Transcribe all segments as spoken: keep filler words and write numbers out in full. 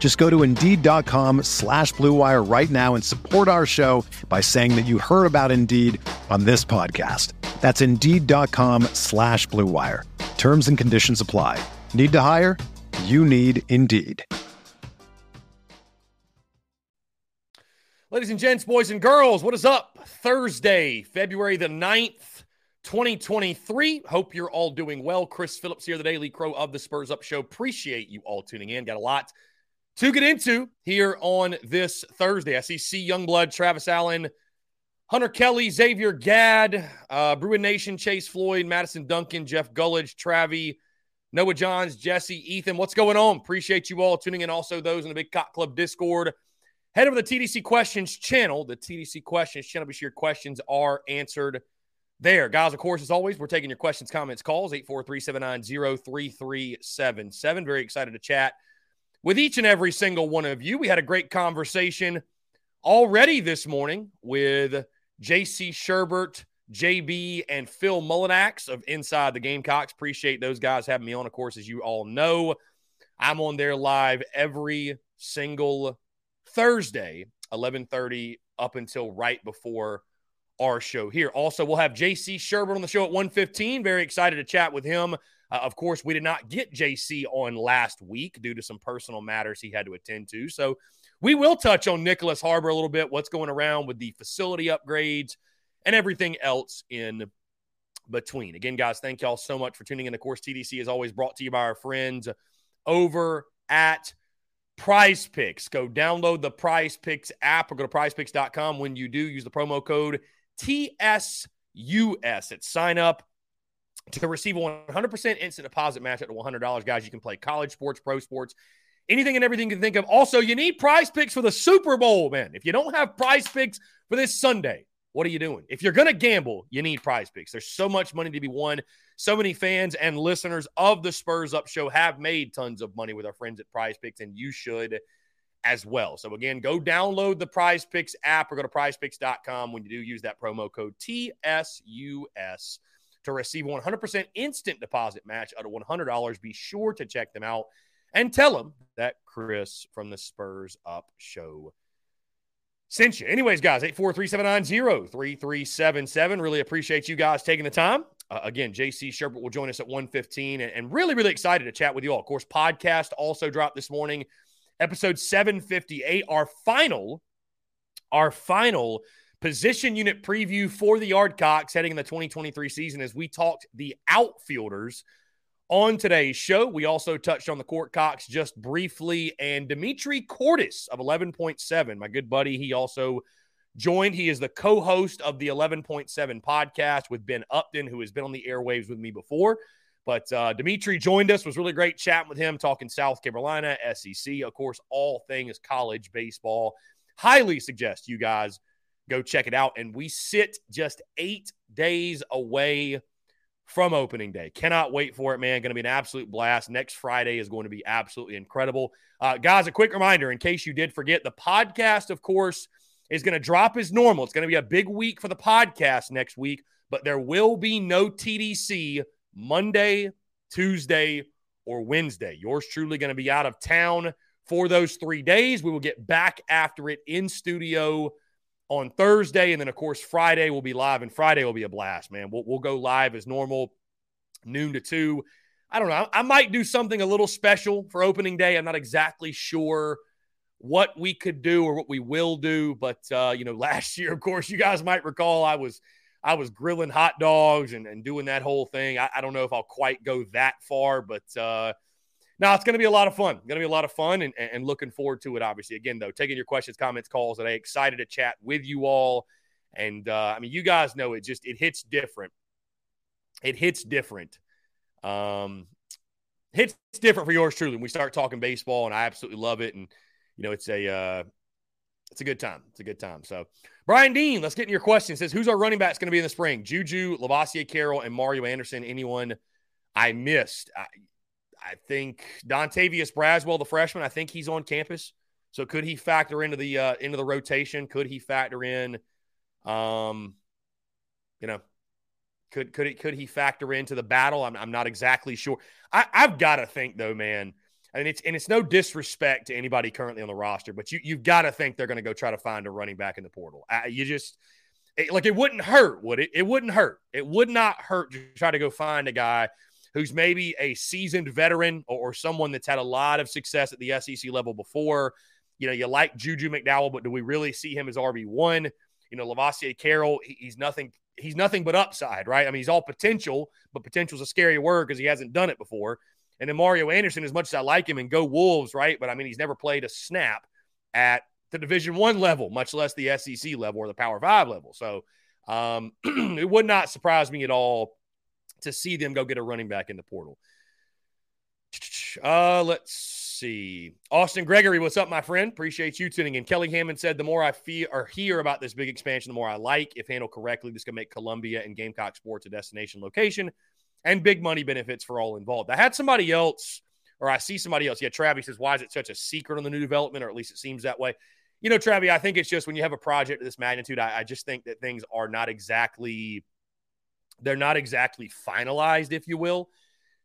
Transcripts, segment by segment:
Just go to Indeed.com slash Blue Wire right now and support our show by saying that you heard about Indeed on this podcast. That's Indeed.com slash Blue Wire. Terms and conditions apply. Need to hire? You need Indeed. Ladies and gents, boys and girls, what is up? Thursday, February the ninth, twenty twenty-three. Hope you're all doing well. Chris Phillips here, the Daily Crow of the Spurs Up Show. Appreciate you all tuning in. Got a lot to get into here on this Thursday. I see C. Youngblood, Travis Allen, Hunter Kelly, Xavier Gadd, uh, Bruin Nation, Chase Floyd, Madison Duncan, Jeff Gullidge, Travi, Noah Johns, Jesse, Ethan. What's going on? Appreciate you all tuning in. Also those in the Big Cock Club Discord. Head over to the T D C Questions channel. The T D C Questions channel. Be sure your questions are answered there. Guys, of course, as always, we're taking your questions, comments, calls, eight four three, seven nine zero, three three seven seven. Very excited to chat with each and every single one of you. We had a great conversation already this morning with J C Sherbert, J B, and Phil Mullinax of Inside the Gamecocks. Appreciate those guys having me on. Of course, as you all know, I'm on there live every single Thursday, eleven thirty, up until right before our show here. Also, we'll have J C Sherbert on the show at one fifteen. Very excited to chat with him. Uh, of course, we did not get J C on last week due to some personal matters he had to attend to. So we will touch on Nicholas Harbor a little bit, what's going around with the facility upgrades and everything else in between. Again, guys, thank y'all so much for tuning in. Of course, T D C is always brought to you by our friends over at Prize Picks. Go download the Prize Picks app or go to prize picks dot com. When you do, use the promo code T S U S at sign up to receive a one hundred percent instant deposit match up to one hundred dollars. Guys, you can play college sports, pro sports, anything and everything you can think of. Also, you need Prize Picks for the Super Bowl, man. If you don't have Prize Picks for this Sunday, what are you doing? If you're going to gamble, you need Prize Picks. There's so much money to be won. So many fans and listeners of the Spurs Up Show have made tons of money with our friends at Prize Picks, and you should as well. So, again, go download the Prize Picks app or go to prize picks dot com. When you do, use that promo code T S U S to receive one hundred percent instant deposit match out of one hundred dollars. Be sure to check them out and tell them that Chris from the Spurs Up Show sent you. Anyways, guys, eight four three, seven nine zero, three three seven seven. Really appreciate you guys taking the time. Uh, again, J C Sherbert will join us at one fifteen, and, and really, really excited to chat with you all. Of course, podcast also dropped this morning, episode seven fifty-eight, our final, our final position unit preview for the Yardcocks heading in the twenty twenty-three season as we talked the outfielders on today's show. We also touched on the Courtcocks just briefly, and Dimitri Cordes of eleven point seven, my good buddy, he also joined. He is the co-host of the eleven point seven podcast with Ben Upton, who has been on the airwaves with me before. But uh, Dimitri joined us. Was really great chatting with him, talking South Carolina, S E C, of course, all things college baseball. Highly suggest you guys go check it out. And we sit just eight days away from opening day. Cannot wait for it, man. Going to be an absolute blast. Next Friday is going to be absolutely incredible. Uh, guys, a quick reminder, in case you did forget, the podcast, of course, is going to drop as normal. It's going to be a big week for the podcast next week, but there will be no T D C Monday, Tuesday, or Wednesday. Yours truly going to be out of town for those three days. We will get back after it in studio on Thursday, and then, of course, Friday will be live, and Friday will be a blast, man. We'll, we'll go live as normal, noon to two. I don't know. I might do something a little special for opening day. I'm not exactly sure what we could do or what we will do, but, uh, you know, last year, of course, you guys might recall I was I was grilling hot dogs and, and doing that whole thing. I, I don't know if I'll quite go that far, but uh, no, it's going to be a lot of fun. Going to be a lot of fun and, and looking forward to it, obviously. Again, though, taking your questions, comments, calls today. Excited to chat with you all. And, uh, I mean, you guys know it just – it hits different. It hits different. Um, hits different for yours truly when we start talking baseball, and I absolutely love it. And, you know, it's a uh, – It's a good time. It's a good time. So, Brian Dean, let's get into your question. It says, who's our running backs going to be in the spring? Juju, Lavoisier Carroll, and Mario Anderson. Anyone I missed? I, I think Dontavius Braswell, the freshman, I think he's on campus. So, could he factor into the uh, into the rotation? Could he factor in? Um, you know, could could it could he factor into the battle? I'm I'm not exactly sure. I, I've got to think though, man. And it's and it's no disrespect to anybody currently on the roster, but you you've got to think they're going to go try to find a running back in the portal. I, you just it, like it wouldn't hurt, would it? It wouldn't hurt. It would not hurt to try to go find a guy who's maybe a seasoned veteran or, or someone that's had a lot of success at the S E C level before. You know, you like Juju McDowell, but do we really see him as R B one? You know, Lavoisier Carroll, he, he's nothing. He's nothing but upside, right? I mean, he's all potential, but potential is a scary word because he hasn't done it before. And then Mario Anderson, as much as I like him, and go Wolves, right? But, I mean, he's never played a snap at the Division I level, much less the S E C level or the Power five level. So um, it would not surprise me at all to see them go get a running back in the portal. Uh, let's see. Austin Gregory, what's up, my friend? Appreciate you tuning in. Kelly Hammond said, the more I feel or hear about this big expansion, the more I like. If handled correctly, this can make Columbia and Gamecock sports a destination location. And big money benefits for all involved. I had somebody else, or I see somebody else. Yeah, Travi says, why is it such a secret on the new development? Or at least it seems that way. You know, Travi, I think it's just when you have a project of this magnitude, I, I just think that things are not exactly, they're not exactly finalized, if you will.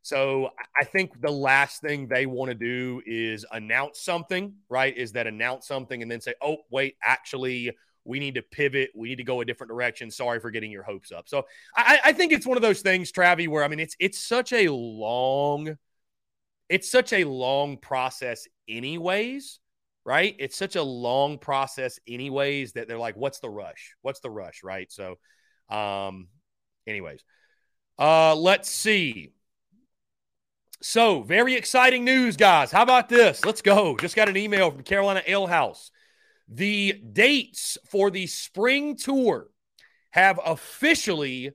So I think the last thing they want to do is announce something, right? Is that announce something and then say, oh, wait, actually, we need to pivot. We need to go a different direction. Sorry for getting your hopes up. So I, I think it's one of those things, Travi, where, I mean, it's it's such a long, it's such a long process anyways, right? It's such a long process anyways that they're like, what's the rush? What's the rush, right? So um, anyways, uh, let's see. So very exciting news, guys. How about this? Let's go. Just got an email from Carolina Ale House. The dates for the spring tour have officially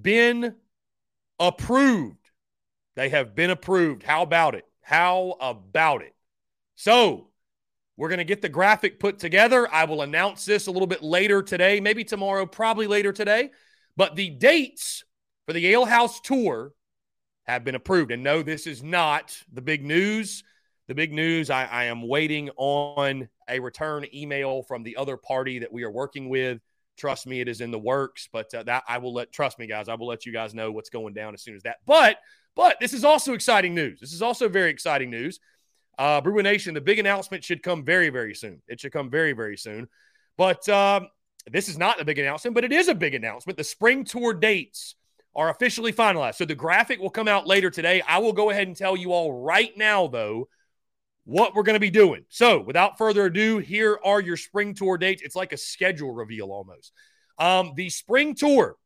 been approved. They have been approved. How about it? How about it? So we're going to get the graphic put together. I will announce this a little bit later today, maybe tomorrow, probably later today. But the dates for the Ale House tour have been approved. And no, this is not the big news. The big news, I, I am waiting on a return email from the other party that we are working with. Trust me, it is in the works, but uh, that I will let, trust me, guys, I will let you guys know what's going down as soon as that. But, but this is also exciting news. This is also very exciting news. Uh, Bruin Nation, the big announcement should come very, very soon. It should come very, very soon. But um, this is not a big announcement, but it is a big announcement. The spring tour dates are officially finalized. So the graphic will come out later today. I will go ahead and tell you all right now, though, what we're going to be doing. So without further ado, here are your spring tour dates. It's like a schedule reveal almost. Um, the spring tour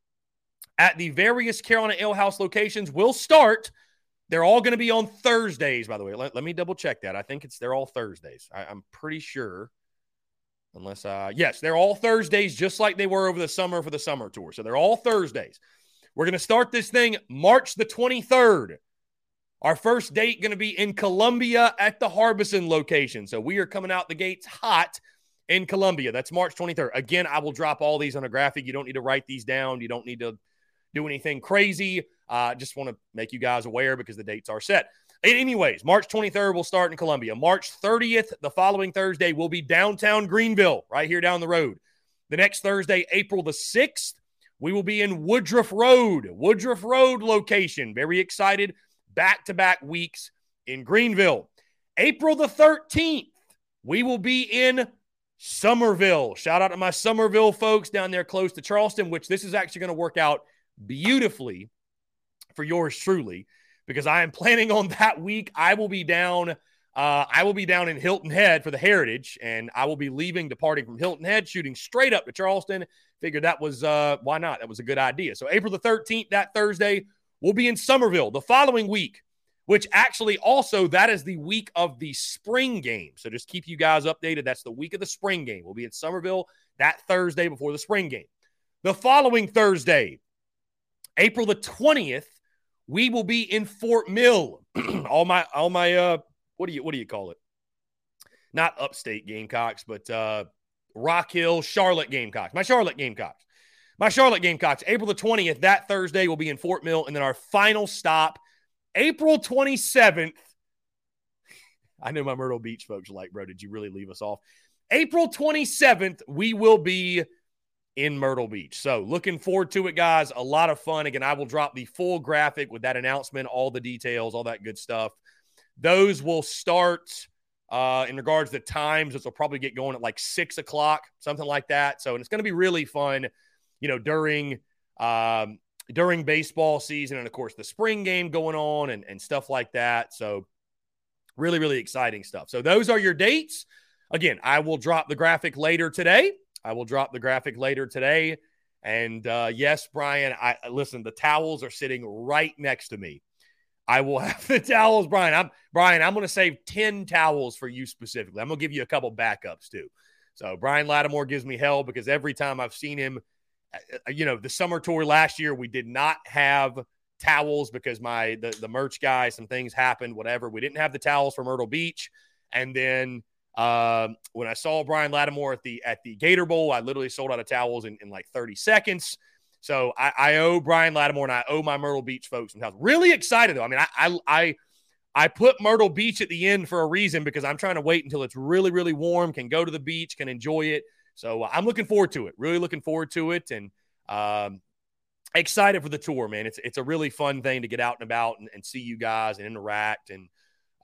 at the various Carolina Ale House locations will start. They're all going to be on Thursdays, by the way. Let, let me double check that. I think it's they're all Thursdays. I, I'm pretty sure. Unless, uh, yes, they're all Thursdays, just like they were over the summer for the summer tour. So they're all Thursdays. We're going to start this thing March the twenty-third. Our first date going to be in Columbia at the Harbison location. So we are coming out the gates hot in Columbia. That's March twenty-third. Again, I will drop all these on a graphic. You don't need to write these down. You don't need to do anything crazy. I uh, just want to make you guys aware because the dates are set. And anyways, March twenty-third, we'll start in Columbia. March thirtieth, the following Thursday, will be downtown Greenville, right here down the road. The next Thursday, April the sixth, we will be in Woodruff Road, Woodruff Road location. Very excited. Back-to-back weeks in Greenville. April the thirteenth, we will be in Summerville. Shout out to my Summerville folks down there close to Charleston, which this is actually going to work out beautifully for yours truly, because I am planning on that week. I will be down Uh, I will be down in Hilton Head for the Heritage, and I will be leaving, departing from Hilton Head, shooting straight up to Charleston. Figured that was, uh, why not? That was a good idea. So April the thirteenth, that Thursday, we'll be in Summerville the following week, which actually also, that is the week of the spring game. So just keep you guys updated. That's the week of the spring game. We'll be in Summerville that Thursday before the spring game. The following Thursday, April the twentieth, we will be in Fort Mill. all my, all my, uh, What do you what do you call it? Not upstate Gamecocks, but uh, Rock Hill, Charlotte Gamecocks. My Charlotte Gamecocks. My Charlotte Gamecocks. April the twentieth, that Thursday, will be in Fort Mill. And then our final stop, April twenty-seventh. I know my Myrtle Beach folks are like, bro, did you really leave us off? April twenty-seventh, we will be in Myrtle Beach. So looking forward to it, guys. A lot of fun. Again, I will drop the full graphic with that announcement, all the details, all that good stuff. Those will start uh, in regards to the times. This will probably get going at like six o'clock, something like that. So, and it's going to be really fun, you know, during um, during baseball season and, of course, the spring game going on and, and stuff like that. So, really, really exciting stuff. So, those are your dates. Again, I will drop the graphic later today. I will drop the graphic later today. And, uh, yes, Brian, I listen, the towels are sitting right next to me. I will have the towels, Brian. I'm Brian, I'm going to save ten towels for you specifically. I'm going to give you a couple backups too. So Brian Lattimore gives me hell because every time I've seen him, you know, the summer tour last year, we did not have towels because my the, the merch guy, some things happened, whatever. We didn't have the towels for Myrtle Beach. And then um, when I saw Brian Lattimore at the at the Gator Bowl, I literally sold out of towels in, in like thirty seconds. So I, I owe Brian Lattimore and I owe my Myrtle Beach folks some towels. Really excited, though. I mean, I, I I I put Myrtle Beach at the end for a reason because I'm trying to wait until it's really, really warm, can go to the beach, can enjoy it. So I'm looking forward to it, really looking forward to it, and um, excited for the tour, man. It's it's a really fun thing to get out and about and, and see you guys and interact and,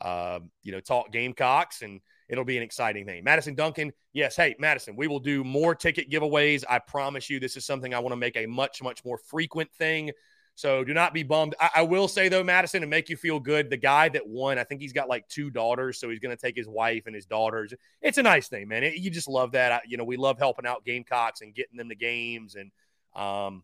uh, you know, talk Gamecocks, and it'll be an exciting thing. Madison Duncan, yes, hey, Madison, we will do more ticket giveaways. I promise you this is something I want to make a much, much more frequent thing. So do not be bummed. I, I will say, though, Madison, to make you feel good, the guy that won, I think he's got like two daughters, so he's going to take his wife and his daughters. It's a nice thing, man. It, you just love that. I, you know, we love helping out Gamecocks and getting them to games, and, um,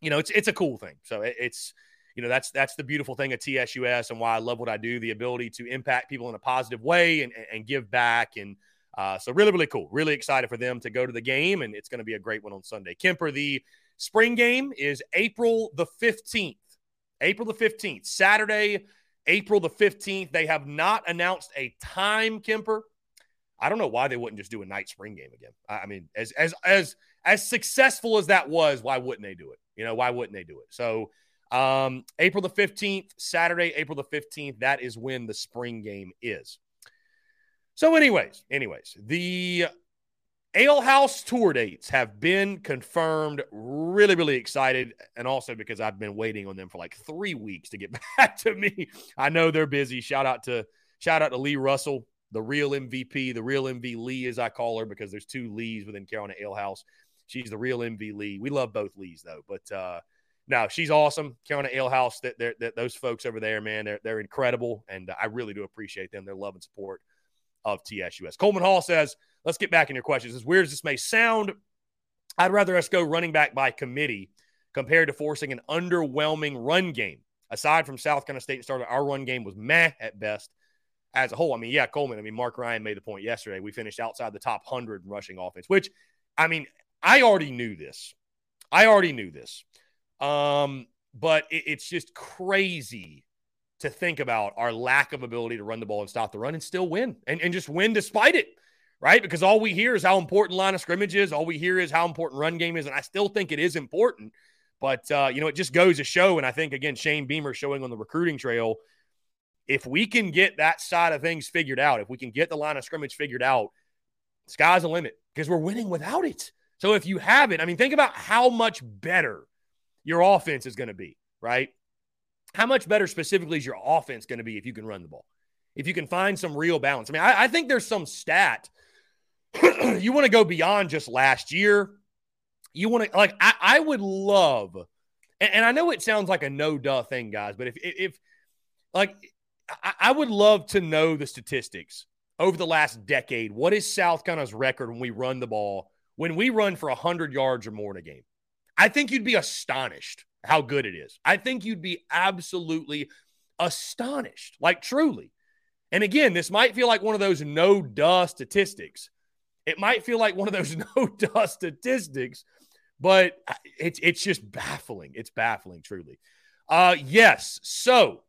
you know, it's it's a cool thing. So it, it's – You know, that's that's the beautiful thing of T S U S and why I love what I do, the ability to impact people in a positive way and, and give back. And uh, so really, really cool. Really excited for them to go to the game, and it's going to be a great one on Sunday. Kemper, the spring game is April the fifteenth. April the fifteenth. Saturday, April the fifteenth. They have not announced a time, Kemper. I don't know why they wouldn't just do a night spring game again. I mean, as as as as successful as that was, why wouldn't they do it? You know, why wouldn't they do it? So Um, April the fifteenth, Saturday, April the fifteenth, that is when the spring game is. So anyways, anyways, the Alehouse tour dates have been confirmed. Really, really excited. And also because I've been waiting on them for like three weeks to get back to me. I know they're busy. Shout out to, shout out to Lee Russell, the real M V P, the real M V Lee, as I call her, because there's two Lees within Carolina Alehouse. She's the real M V Lee. We love both Lees though, but, uh, no, she's awesome. Carolina Alehouse, that they're, they're, those folks over there, man, they're, they're incredible, and I really do appreciate them, their love and support of T S U S. Coleman Hall says, let's get back in your questions. As weird as this may sound, I'd rather us go running back by committee compared to forcing an underwhelming run game. Aside from South Carolina State and Starter, our run game was meh at best as a whole. I mean, yeah, Coleman, I mean, Mark Ryan made the point yesterday. We finished outside the top one hundred in rushing offense, which, I mean, I already knew this. I already knew this. Um, but it, it's just crazy to think about our lack of ability to run the ball and stop the run and still win and, and just win despite it, right? Because all we hear is how important line of scrimmage is. All we hear is how important run game is. And I still think it is important, but, uh, you know, it just goes to show. And I think, again, Shane Beamer showing on the recruiting trail, if we can get that side of things figured out, if we can get the line of scrimmage figured out, sky's the limit because we're winning without it. So if you have it, I mean, think about how much better your offense is going to be, right? How much better specifically is your offense going to be if you can run the ball, if you can find some real balance? I mean, I, I think there's some stat. You want to go beyond just last year. You want to, like, I, I would love, and, and I know it sounds like a no-duh thing, guys, but if, if, if, like, I, I would love to know the statistics over the last decade. What is South Carolina's record when we run the ball, when we run for one hundred yards or more in a game? I think you'd be astonished how good it is. I think you'd be absolutely astonished, like truly. And again, this might feel like one of those no-duh statistics. It might feel like one of those no-duh statistics, but it's it's just baffling. It's baffling, truly. Uh, yes, so,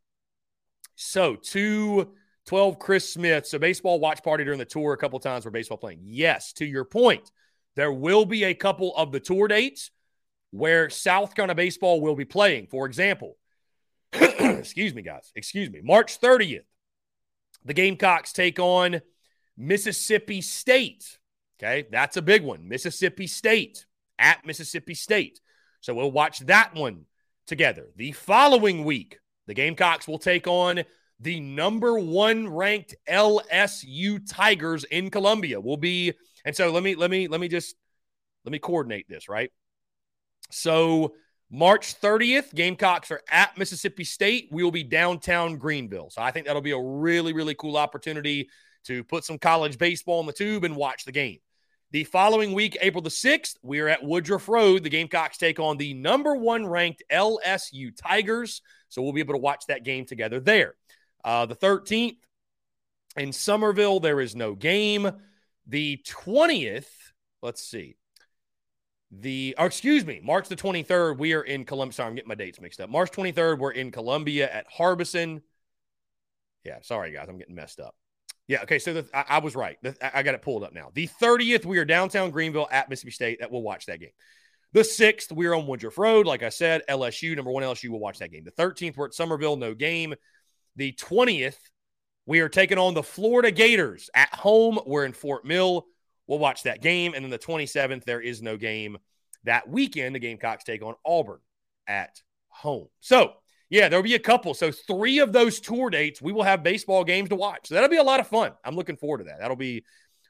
so, two twelve Chris Smith, so baseball watch party during the tour a couple times where baseball playing. Yes, to your point, there will be a couple of the tour dates where South Carolina baseball will be playing. For example, excuse me, guys, excuse me, March thirtieth, the Gamecocks take on Mississippi State. Okay, that's a big one. Mississippi State, at Mississippi State. So we'll watch that one together. The following week, the Gamecocks will take on the number one ranked L S U Tigers in Columbia. We'll be, and so let me, let me, let me just, let me coordinate this, right? So March thirtieth, Gamecocks are at Mississippi State. We will be downtown Greenville. So I think that'll be a really, really cool opportunity to put some college baseball on the tube and watch the game. The following week, April the sixth, we are at Woodruff Road. The Gamecocks take on the number one ranked L S U Tigers. So we'll be able to watch that game together there. Uh, the thirteenth, in Summerville, there is no game. The twentieth, let's see. The, or excuse me, March the twenty-third, we are in Columbia. Sorry, I'm getting my dates mixed up. March twenty-third, we're in Columbia at Harbison. Yeah, sorry, guys, I'm getting messed up. Yeah, okay, so the, I, I was right. The, I got it pulled up now. The thirtieth, we are downtown Greenville at Mississippi State. That we'll watch that game. The sixth, we are on Woodruff Road. Like I said, L S U, number one L S U, will watch that game. The thirteenth, we're at Summerville, no game. The twentieth, we are taking on the Florida Gators at home. We're in Fort Mill. We'll watch that game. And then the twenty-seventh, there is no game. That weekend, the Gamecocks take on Auburn at home. So, yeah, there'll be a couple. So three of those tour dates, we will have baseball games to watch. So that'll be a lot of fun. I'm looking forward to that. That'll be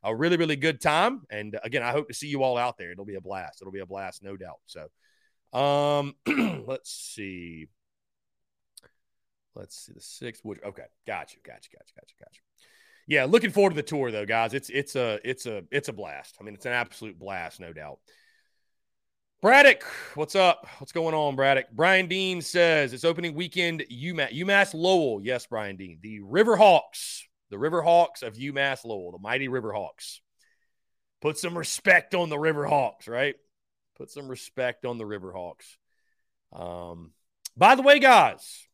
a really, really good time. And again, I hope to see you all out there. It'll be a blast. It'll be a blast, no doubt. So um, let's see. Let's see the sixth. Which, okay, got you, got you, got you, got you, got you. Yeah, looking forward to the tour though, guys. It's it's a it's a it's a blast. I mean, it's an absolute blast, no doubt. Braddock, what's up? What's going on, Braddock? Brian Dean says, it's opening weekend, UMass, UMass Lowell. Yes, Brian Dean. The Riverhawks, the Riverhawks of UMass Lowell, the mighty Riverhawks. Put some respect on the Riverhawks, right? Put some respect on the Riverhawks. Um, by the way, guys,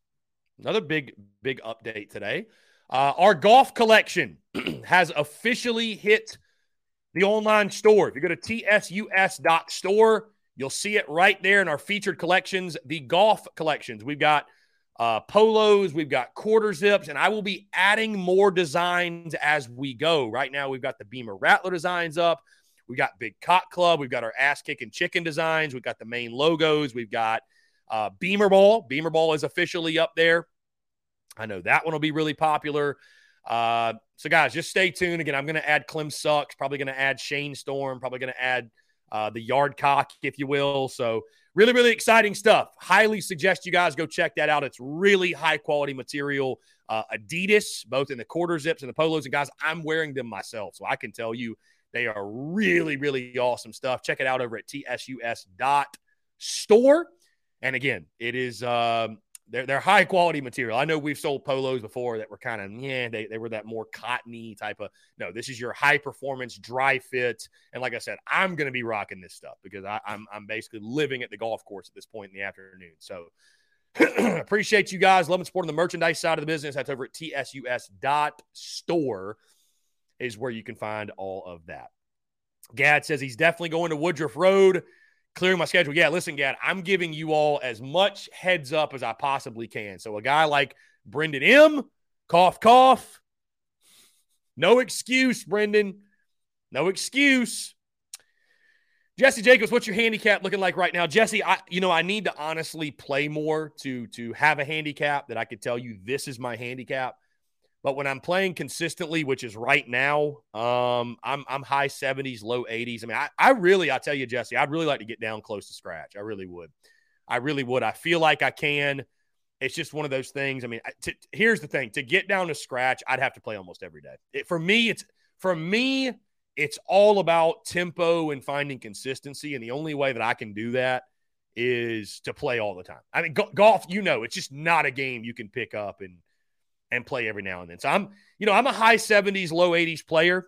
another big, big update today. Uh, our golf collection has officially hit the online store. If you go to T S U S dot store, you'll see it right there in our featured collections, the golf collections. We've got uh, polos, we've got quarter zips, and I will be adding more designs as we go. Right now, we've got the Beamer Rattler designs up. We've got Big Cock Club. We've got our Ass Kicking Chicken designs. We've got the main logos. We've got uh, Beamer Ball. Beamer Ball is officially up there. I know that one will be really popular. Uh, so, guys, just stay tuned. Again, I'm going to add Clem Sucks, probably going to add Shane Storm, probably going to add Uh, the yard cock, if you will. So really, really exciting stuff. Highly suggest you guys go check that out. It's really high-quality material. Uh, Adidas, both in the quarter zips and the polos. And, guys, I'm wearing them myself, so I can tell you they are really, really awesome stuff. Check it out over at T S U S dot store. And, again, it is um, they're, they're high-quality material. I know we've sold polos before that were kind of, yeah, they, they were that more cottony type of, no, this is your high-performance, dry fit. And like I said, I'm going to be rocking this stuff because I, I'm, I'm basically living at the golf course at this point in the afternoon. So appreciate you guys. Love and supporting the merchandise side of the business. That's over at T S U S dot store is where you can find all of that. Gad says he's definitely going to Woodruff Road. Clearing my schedule. Yeah, listen, Gad, I'm giving you all as much heads up as I possibly can. So a guy like Brendan M, cough, cough. No excuse, Brendan. No excuse. Jesse Jacobs, what's your handicap looking like right now? Jesse, I, you know, I need to honestly play more to, to have a handicap that I could tell you this is my handicap. But when I'm playing consistently, which is right now, um, I'm I'm high seventies, low eighties. I mean, I, I really, I tell you, Jesse, I'd really like to get down close to scratch. I really would. I really would. I feel like I can. It's just one of those things. I mean, to, here's the thing. To get down to scratch, I'd have to play almost every day. It, for me, it's for me, it's all about tempo and finding consistency, and the only way that I can do that is to play all the time. I mean, go, golf, you know, it's just not a game you can pick up and and play every now and then. So I'm, you know, I'm a high seventies, low eighties player.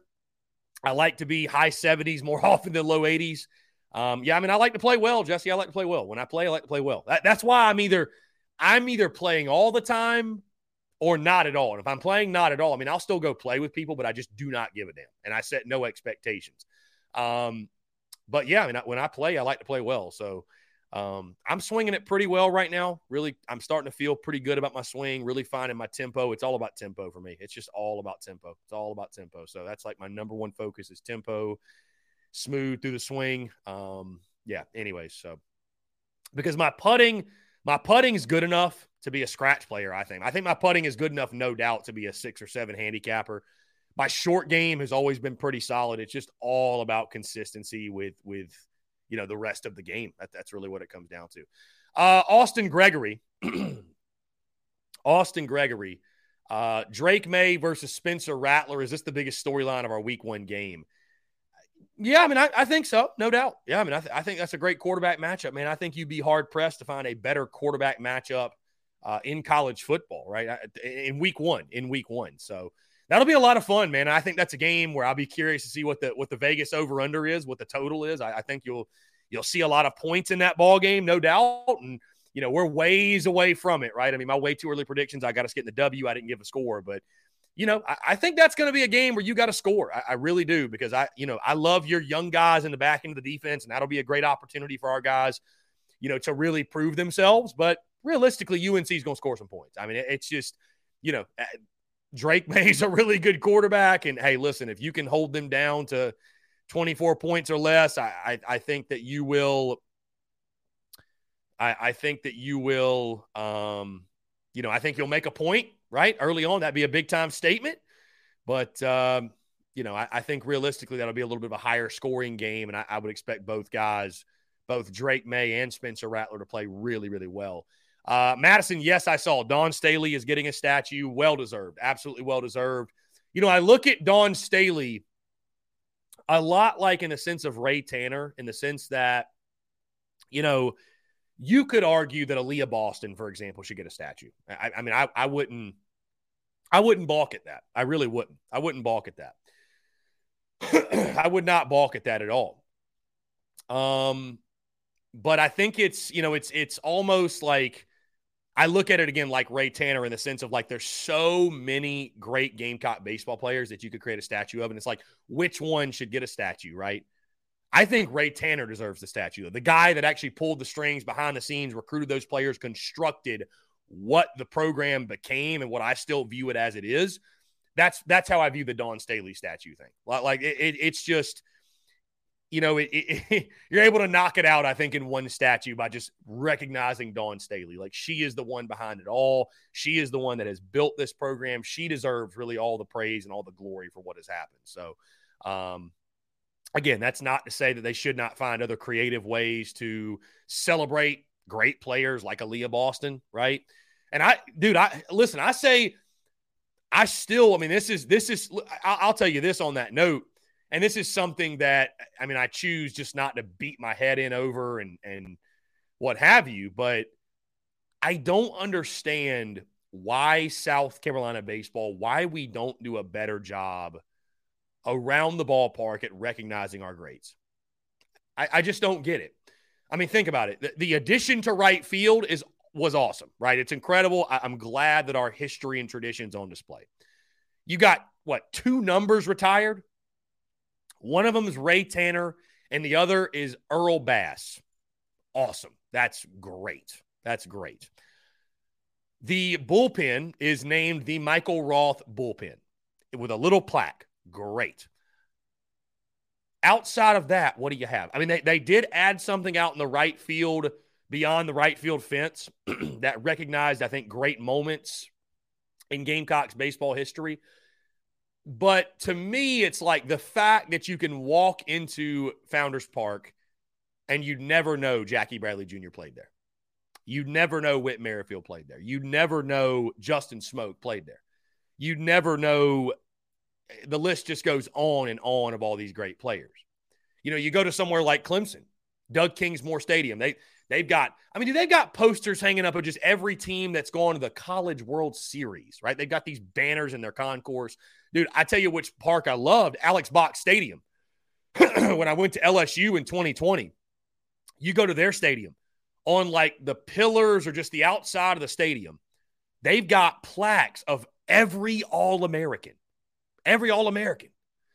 I like to be high seventies more often than low eighties. Um, yeah, I mean, I like to play well, Jesse. I like to play well. When I play, I like to play well. That, that's why I'm either – I'm either playing all the time or not at all. And if I'm playing not at all, I mean, I'll still go play with people, but I just do not give a damn. And I set no expectations. Um, but, yeah, I mean, when I play, I like to play well. So um, I'm swinging it pretty well right now. Really, I'm starting to feel pretty good about my swing, really finding my tempo. It's all about tempo for me. It's just all about tempo. It's all about tempo. So that's like my number one focus is tempo, smooth through the swing. Um, yeah, anyways, so because my putting – my putting is good enough to be a scratch player, I think. I think my putting is good enough, no doubt, to be a six or seven handicapper. My short game has always been pretty solid. It's just all about consistency with, with you know, the rest of the game. That, that's really what it comes down to. Uh, Austin Gregory. Austin Gregory. Uh, Drake May versus Spencer Rattler. Is this the biggest storyline of our week one game? Yeah, I mean, I, I think so, no doubt. Yeah, I mean, I, th- I think that's a great quarterback matchup, man. I think you'd be hard-pressed to find a better quarterback matchup uh, in college football, right, I, in week one, in week one. So that'll be a lot of fun, man. I think that's a game where I'll be curious to see what the what the Vegas over-under is, what the total is. I, I think you'll you'll see a lot of points in that ball game, no doubt. And, you know, we're ways away from it, right? I mean, my way too early predictions, I got us getting the W. I didn't give a score, but – you know, I, I think that's going to be a game where you got to score. I, I really do because, I, you know, I love your young guys in the back end of the defense, and that'll be a great opportunity for our guys, you know, to really prove themselves. But realistically, U N C is going to score some points. I mean, it, it's just, you know, Drake May's a really good quarterback. And, hey, listen, if you can hold them down to twenty-four points or less, I, I, I think that you will I, – I think that you will um, – you know, I think you'll make a point. Right? Early on, that'd be a big-time statement. But, um, you know, I, I think realistically that'll be a little bit of a higher scoring game, and I, I would expect both guys, both Drake May and Spencer Rattler, to play really, really well. Uh, Madison, yes, I saw. Dawn Staley is getting a statue. Well-deserved. Absolutely well-deserved. You know, I look at Dawn Staley a lot like in the sense of Ray Tanner, in the sense that, you know, you could argue that Aaliyah Boston, for example, should get a statue. I, I mean, I, I wouldn't. I wouldn't balk at that. I really wouldn't. I wouldn't balk at that. I would not balk at that at all. Um, but I think it's, you know, it's it's almost like I look at it again like Ray Tanner in the sense of like there's so many great Gamecock baseball players that you could create a statue of, and it's like which one should get a statue, right? I think Ray Tanner deserves the statue. The guy that actually pulled the strings behind the scenes, recruited those players, constructed what the program became and what I still view it as it is. That's, that's how I view the Dawn Staley statue thing. Like it, it, it's just, you know, it, it, you're able to knock it out, I think, in one statue by just recognizing Dawn Staley. Like she is the one behind it all. She is the one that has built this program. She deserves really all the praise and all the glory for what has happened. So, um, again, that's not to say that they should not find other creative ways to celebrate great players like Aaliyah Boston, right? And I, dude, I listen, I say, I still, I mean, this is, this is, I'll tell you this on that note. And this is something that, I mean, I choose just not to beat my head in over and, and what have you, but I don't understand why South Carolina baseball, why we don't do a better job around the ballpark at recognizing our greats. I, I just don't get it. I mean, think about it. The, the addition to right field is was awesome, right? It's incredible. I, I'm glad that our history and tradition's on display. You got, what, two numbers retired? One of them is Ray Tanner, and the other is Earl Bass. Awesome. That's great. That's great. The bullpen is named the Michael Roth bullpen with a little plaque. Great. Outside of that, what do you have? I mean, they, they did add something out in the right field, beyond the right field fence, that recognized, I think, great moments in Gamecocks baseball history. But to me, it's like the fact that you can walk into Founders Park and you'd never know Jackie Bradley Junior played there. You never know Whit Merrifield played there. You never know Justin Smoke played there. You never know. The list just goes on and on of all these great players. You know, you go to somewhere like Clemson, Doug Kingsmore Stadium. They, they've got, I mean, they've got posters hanging up of just every team that's gone to the College World Series, right? They've got these banners in their concourse. Dude, I tell you which park I loved, Alex Box Stadium. When I went to L S U in twenty twenty, you go to their stadium, on like the pillars or just the outside of the stadium, they've got plaques of every All-American. Every All-American.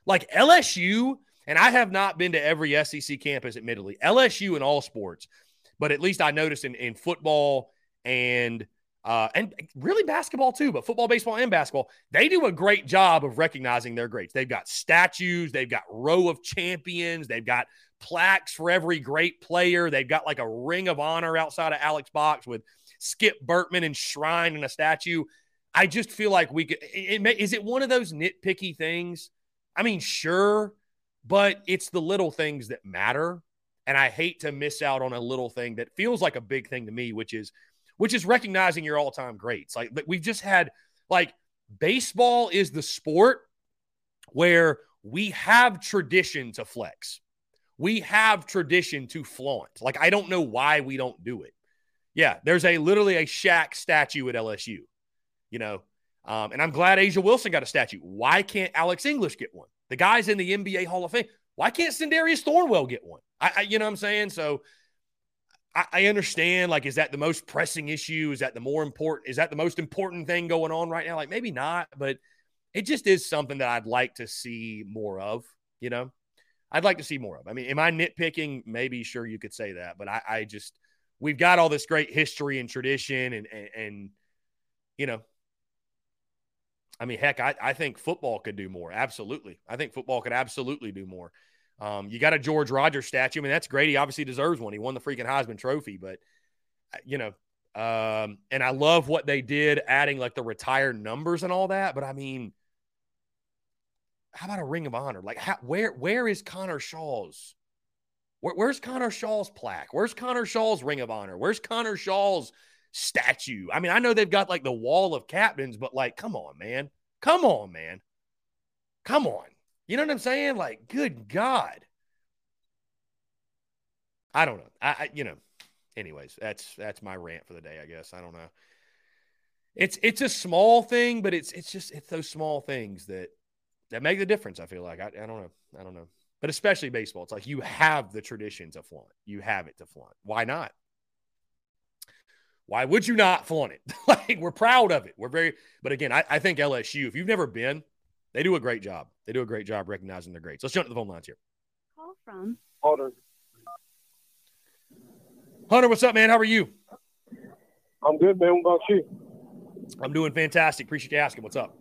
Like L S U, and I have not been to every S E C campus, admittedly. L S U in all sports, but at least I noticed in, in football and uh, and really basketball too, but football, baseball, and basketball, they do a great job of recognizing their greats. They've got statues. They've got row of champions. They've got plaques for every great player. They've got like a ring of honor outside of Alex Box with Skip Bertman enshrined in a statue. I just feel like we could it, – it, is it one of those nitpicky things? I mean, sure, but it's the little things that matter, and I hate to miss out on a little thing that feels like a big thing to me, which is which is recognizing your all-time greats. Like we've just had – like baseball is the sport where we have tradition to flex. We have tradition to flaunt. Like I don't know why we don't do it. Yeah, there's a literally a Shaq statue at L S U. You know, um, and I'm glad Asia Wilson got a statue. Why can't Alex English get one? The guy's in the N B A Hall of Fame. Why can't Sendarius Thornwell get one? I, I, you know what I'm saying? So I, I understand, like, is that the most pressing issue? Is that the more important? Is that the most important thing going on right now? Like, maybe not, but it just is something that I'd like to see more of, you know? I'd like to see more of. I mean, am I nitpicking? Maybe, sure, you could say that. But I, I just – we've got all this great history and tradition and, and, and you know, I mean, heck, I, I think football could do more. Absolutely. I think football could absolutely do more. Um, you got a George Rogers statue. I mean, that's great. He obviously deserves one. He won the freaking Heisman Trophy. But, you know, um, and I love what they did, adding, like, the retired numbers and all that. But, I mean, how about a Ring of Honor? Like, how, where where is Connor Shaw's? Where, where's Connor Shaw's plaque? Where's Connor Shaw's Ring of Honor? Where's Connor Shaw's statue? I mean, I know they've got like the wall of captains, but like, come on, man. Come on, man. Come on. You know what I'm saying? Like, good God. I don't know. I, I you know, anyways, that's, that's my rant for the day, I guess. I don't know. It's, it's a small thing, but it's, it's just, it's those small things that, that make the difference. I feel like, I, I don't know. I don't know. But especially baseball. It's like, you have the tradition to flaunt. You have it to flaunt. Why not? Why would you not flaunt it? Like, we're proud of it. We're very, but again, I, I think L S U, if you've never been, they do a great job. They do a great job recognizing their grades. Let's jump to the phone lines here. Call from Hunter. Hunter, what's up, man? How are you? I'm good, man. What about you? I'm doing fantastic. Appreciate you asking. What's up?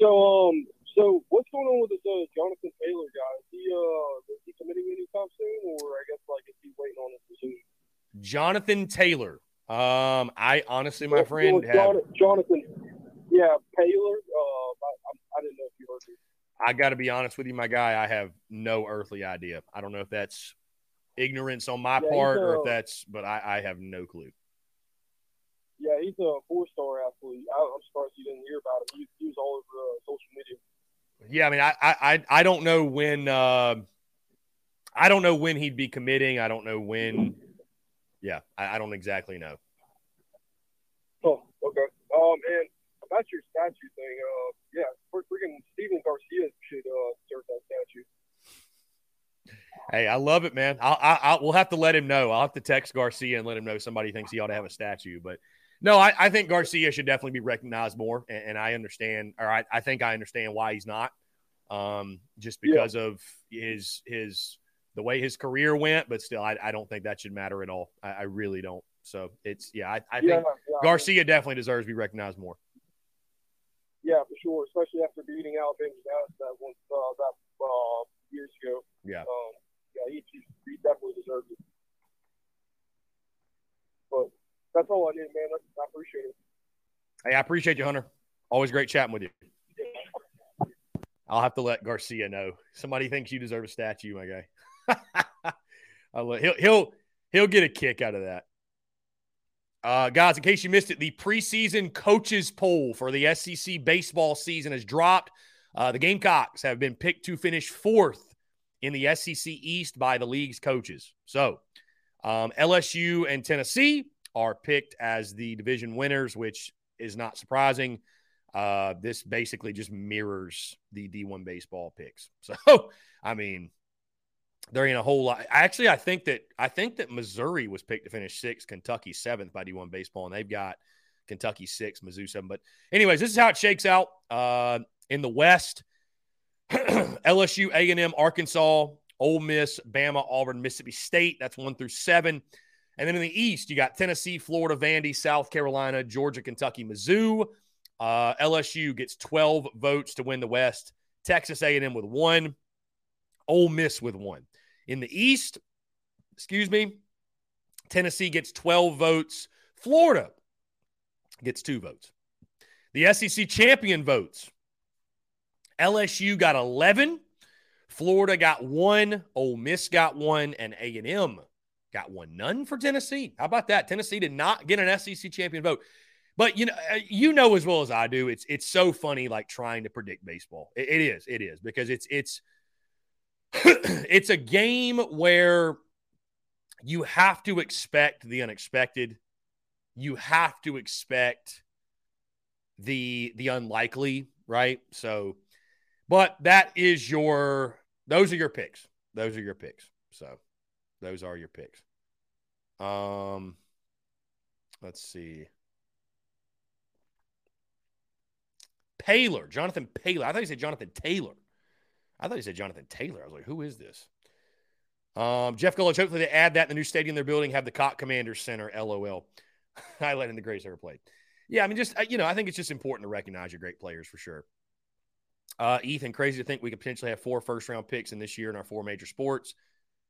So, um, so what's going on with this uh, Jonathan Taylor guy? Is he, uh, is he committing anytime soon, or I guess like is he waiting on his decision? Jonathan Taylor. Um, I honestly, my friend, have, Jonathan, Jonathan, yeah, Taylor. Uh, I, I didn't know if you heard me. I got to be honest with you, my guy. I have no earthly idea. I don't know if that's ignorance on my yeah, part a, or if that's, but I, I have no clue. Yeah, he's a four-star athlete. I, I'm surprised you didn't hear about him. He, he was all over uh, social media. Yeah, I mean, I, I, I don't know when. Uh, I don't know when he'd be committing. I don't know when. Yeah, I, I don't exactly know. Oh, okay. Um, and about your statue thing, uh, yeah, freaking Steven Garcia should uh, serve that statue. Hey, I love it, man. I'll, I, I, we'll have to let him know. I'll have to text Garcia and let him know somebody thinks he ought to have a statue. But no, I, I think Garcia should definitely be recognized more, and, and I understand, or I, I think I understand why he's not, um, just because yeah. of his his. the way his career went, but still, I, I don't think that should matter at all. I, I really don't. So it's, yeah, I, I yeah, think yeah, Garcia I mean, definitely deserves to be recognized more. Yeah, for sure, especially after beating Alabama that once uh, that uh, years ago. Yeah, um, yeah, he, he definitely deserves it. But that's all I did, man. I, I appreciate it. Hey, I appreciate you, Hunter. Always great chatting with you. Yeah. I'll have to let Garcia know. Somebody thinks you deserve a statue, my guy. I love, he'll he'll he'll get a kick out of that. Uh, guys, in case you missed it, the preseason coaches poll for the S E C baseball season has dropped. Uh, the Gamecocks have been picked to finish fourth in the S E C East by the league's coaches. So um, L S U and Tennessee are picked as the division winners, which is not surprising. Uh, this basically just mirrors the D one baseball picks. So, I mean, there ain't a whole lot. Actually, I think that I think that Missouri was picked to finish sixth, Kentucky seventh by D one baseball, and they've got Kentucky sixth, Mizzou seven. But anyways, this is how it shakes out uh, in the West. L S U, A and M, Arkansas, Ole Miss, Bama, Auburn, Mississippi State. That's one through seven. And then in the East, you got Tennessee, Florida, Vandy, South Carolina, Georgia, Kentucky, Mizzou. Uh, L S U gets twelve votes to win the West. Texas A and M with one. Ole Miss with one. In the East, excuse me, Tennessee gets twelve votes. Florida gets two votes. The S E C champion votes. L S U got eleven. Florida got one. Ole Miss got one. And A and M got one. None for Tennessee. How about that? Tennessee did not get an S E C champion vote. But, you know, you know as well as I do, it's it's so funny, like, trying to predict baseball. It, it is. It is. Because it's it's it's a game where you have to expect the unexpected. You have to expect the the unlikely, right? So, but that is your – those are your picks. Those are your picks. So, those are your picks. Um, let's see. Paylor, Jonathan Paylor. I thought he said Jonathan Taylor. I thought he said Jonathan Taylor. I was like, who is this? Um, Jeff Gullich, hopefully they add that in the new stadium they're building, have the Cox Commander Center, LOL. Highlighting the greatest ever played. Yeah, I mean, just, you know, I think it's just important to recognize your great players for sure. Uh, Ethan, crazy to think we could potentially have four first-round picks in this year in our four major sports.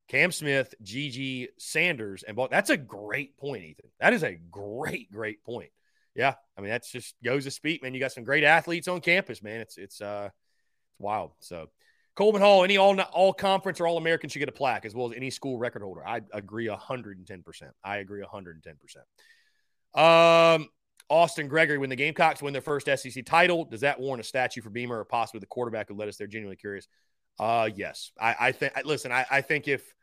Cam Smith, Gigi Sanders, and Ball. That's a great point, Ethan. That is a great, great point. Yeah, I mean, that's just goes to speak, man. You got some great athletes on campus, man. It's it's uh, it's wild. So, Coleman Hall, any all all conference or all American should get a plaque, as well as any school record holder. I agree a hundred and ten percent. I agree a hundred and ten percent. Um, Austin Gregory, when the Gamecocks win their first S E C title, does that warrant a statue for Beamer or possibly the quarterback who led us there? Genuinely curious. Uh, yes, I, I think. Listen, I, I think if.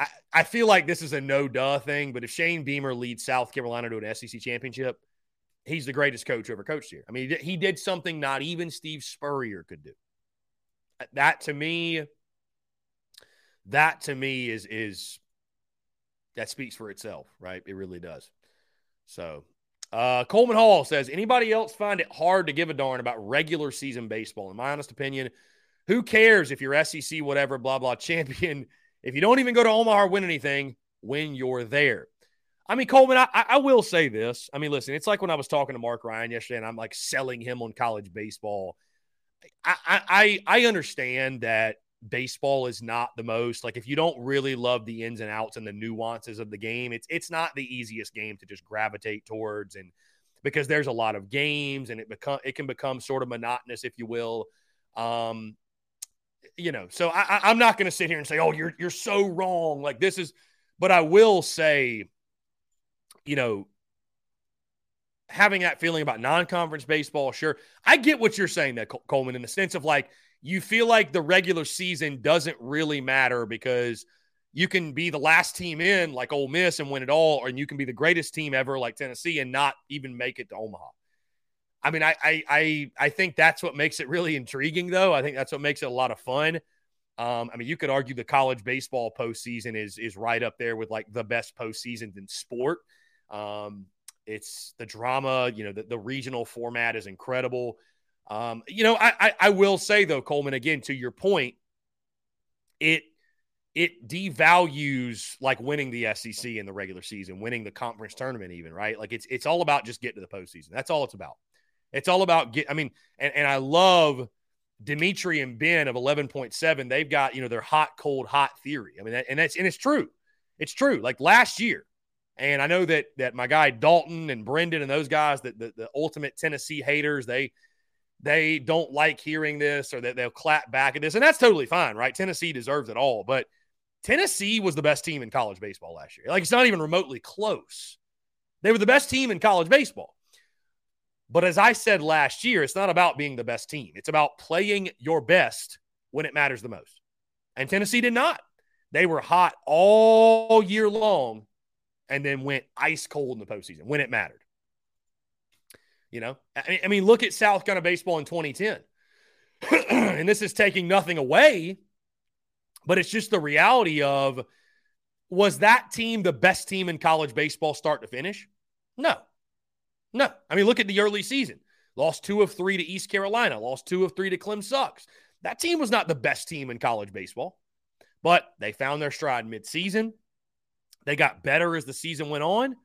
I, I feel like this is a no-duh thing, but if Shane Beamer leads South Carolina to an S E C championship, he's the greatest coach ever coached here. I mean, he did something not even Steve Spurrier could do. That to me, that to me is, is that speaks for itself, right? It really does. So uh, Coleman Hall says, anybody else find it hard to give a darn about regular season baseball? In my honest opinion, who cares if you're S E C, whatever, blah, blah, champion? If you don't even go to Omaha or win anything when you're there. I mean, Coleman, I, I will say this. I mean, listen, it's like when I was talking to Mark Ryan yesterday and I'm like selling him on college baseball. I, I, I understand that baseball is not the most, like, if you don't really love the ins and outs and the nuances of the game, it's it's not the easiest game to just gravitate towards, and because there's a lot of games and it become it can become sort of monotonous, if you will. Um, you know, so I, I'm not going to sit here and say, oh, you're you're so wrong. Like this is, but I will say, you know, having that feeling about non-conference baseball, sure. I get what you're saying there, Coleman, in the sense of like, you feel like the regular season doesn't really matter because you can be the last team in like Ole Miss and win it all, or you can be the greatest team ever like Tennessee and not even make it to Omaha. I mean, I, I, I, I think that's what makes it really intriguing though. I think that's what makes it a lot of fun. Um, I mean, you could argue the college baseball postseason is, is right up there with like the best postseason in sport. Um, it's the drama, you know, the, the regional format is incredible. Um, you know, I, I, I will say though, Coleman, again, to your point, it, it devalues like winning the S E C in the regular season, winning the conference tournament even, right? Like it's, it's all about just getting to the postseason. That's all it's about. It's all about get, I mean, and, and I love Dimitri and Ben of eleven point seven. They've got, you know, their hot, cold, hot theory. I mean, that, and that's, and it's true. It's true. Like last year, and I know that that my guy Dalton and Brendan and those guys, that the, the ultimate Tennessee haters, they they don't like hearing this, or that they'll clap back at this. And that's totally fine, right? Tennessee deserves it all. But Tennessee was the best team in college baseball last year. Like, it's not even remotely close. They were the best team in college baseball. But as I said last year, it's not about being the best team. It's about playing your best when it matters the most. And Tennessee did not. They were hot all year long and then went ice cold in the postseason when it mattered. You know, I mean, look at South Carolina baseball in twenty ten. And this is taking nothing away, but it's just the reality of, was that team the best team in college baseball start to finish? No. No. I mean, look at the early season. Lost two of three to East Carolina. Lost two of three to Clem Sucks. That team was not the best team in college baseball, but they found their stride midseason. They got better as the season went on,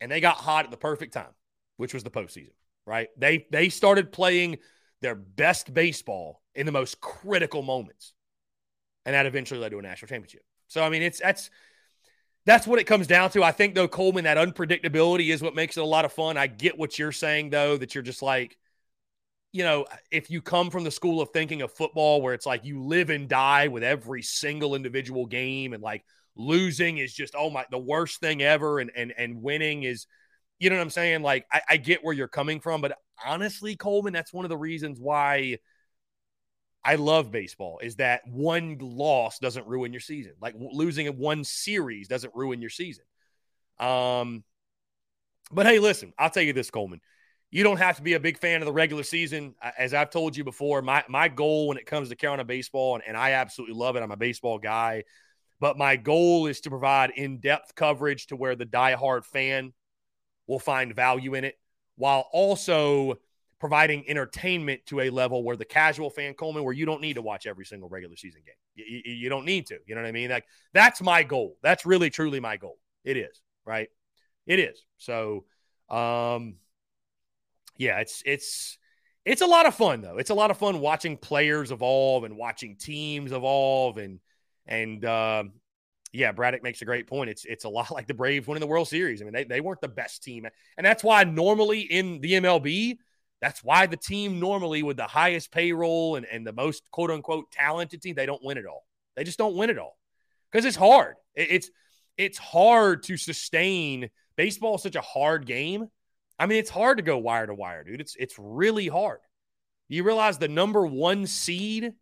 and they got hot at the perfect time, which was the postseason, right? They, they started playing their best baseball in the most critical moments, and that eventually led to a national championship. So, I mean, it's that's that's what it comes down to. I think, though, Coleman, that unpredictability is what makes it a lot of fun. I get what you're saying, though, that you're just like, you know, if you come from the school of thinking of football where it's like you live and die with every single individual game and, like, losing is just, oh, my, the worst thing ever, and and and winning is, you know what I'm saying? Like, I, I get where you're coming from, but honestly, Coleman, that's one of the reasons why – I love baseball, is that one loss doesn't ruin your season. Like, w- losing in one series doesn't ruin your season. Um, but, hey, listen, I'll tell you this, Coleman. You don't have to be a big fan of the regular season. As I've told you before, my, my goal when it comes to Carolina baseball, and, and I absolutely love it. I'm a baseball guy. But my goal is to provide in-depth coverage to where the diehard fan will find value in it, while also – providing entertainment to a level where the casual fan, Coleman, where you don't need to watch every single regular season game. You, you, you don't need to. You know what I mean? Like, that's my goal. That's really, truly my goal. It is, right? It is. So, um, yeah, it's it's it's a lot of fun, though. It's a lot of fun watching players evolve and watching teams evolve, and and um, yeah, Braddock makes a great point. It's it's a lot like the Braves winning the World Series. I mean, they they weren't the best team, and that's why normally in the M L B. That's why the team normally with the highest payroll and, and the most quote-unquote talented team, they don't win it all. They just don't win it all because it's hard. It, it's it's hard to sustain. Baseball is such a hard game. I mean, it's hard to go wire-to-wire, dude. It's, it's really hard. You realize the number one seed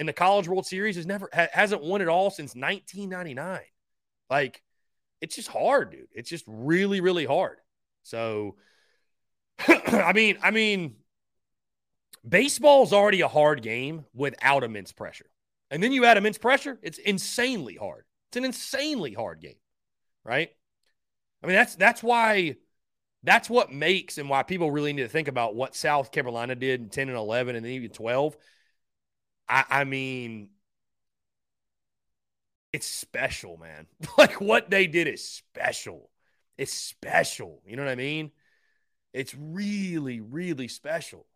in the College World Series has never ha- hasn't won it all since nineteen ninety-nine. Like, it's just hard, dude. It's just really, really hard. So – I mean, I mean, baseball is already a hard game without immense pressure. And then you add immense pressure, it's insanely hard. It's an insanely hard game, right? I mean, that's that's why, that's what makes and why people really need to think about what South Carolina did in ten and eleven and then even twelve. I, I mean, it's special, man. Like, what they did is special. It's special. You know what I mean? It's really, really special.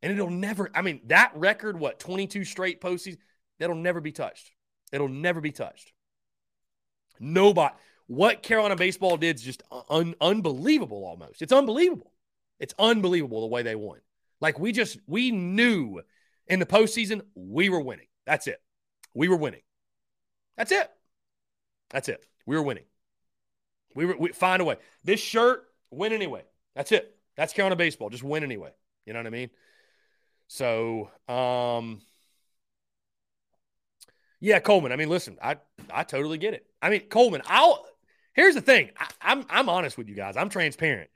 And it'll never, I mean, that record, what, twenty-two straight postseason, that'll never be touched. It'll never be touched. Nobody, what Carolina baseball did is just un, unbelievable almost. It's unbelievable. It's unbelievable the way they won. Like, we just, we knew in the postseason we were winning. That's it. We were winning. That's it. That's it. We were winning. We were, we, find a way. This shirt, win anyway. That's it. That's Carolina baseball. Just win anyway. You know what I mean? So, um, yeah, Coleman. I mean, listen, I, I totally get it. I mean, Coleman, I'll here's the thing. I, I'm I'm honest with you guys. I'm transparent.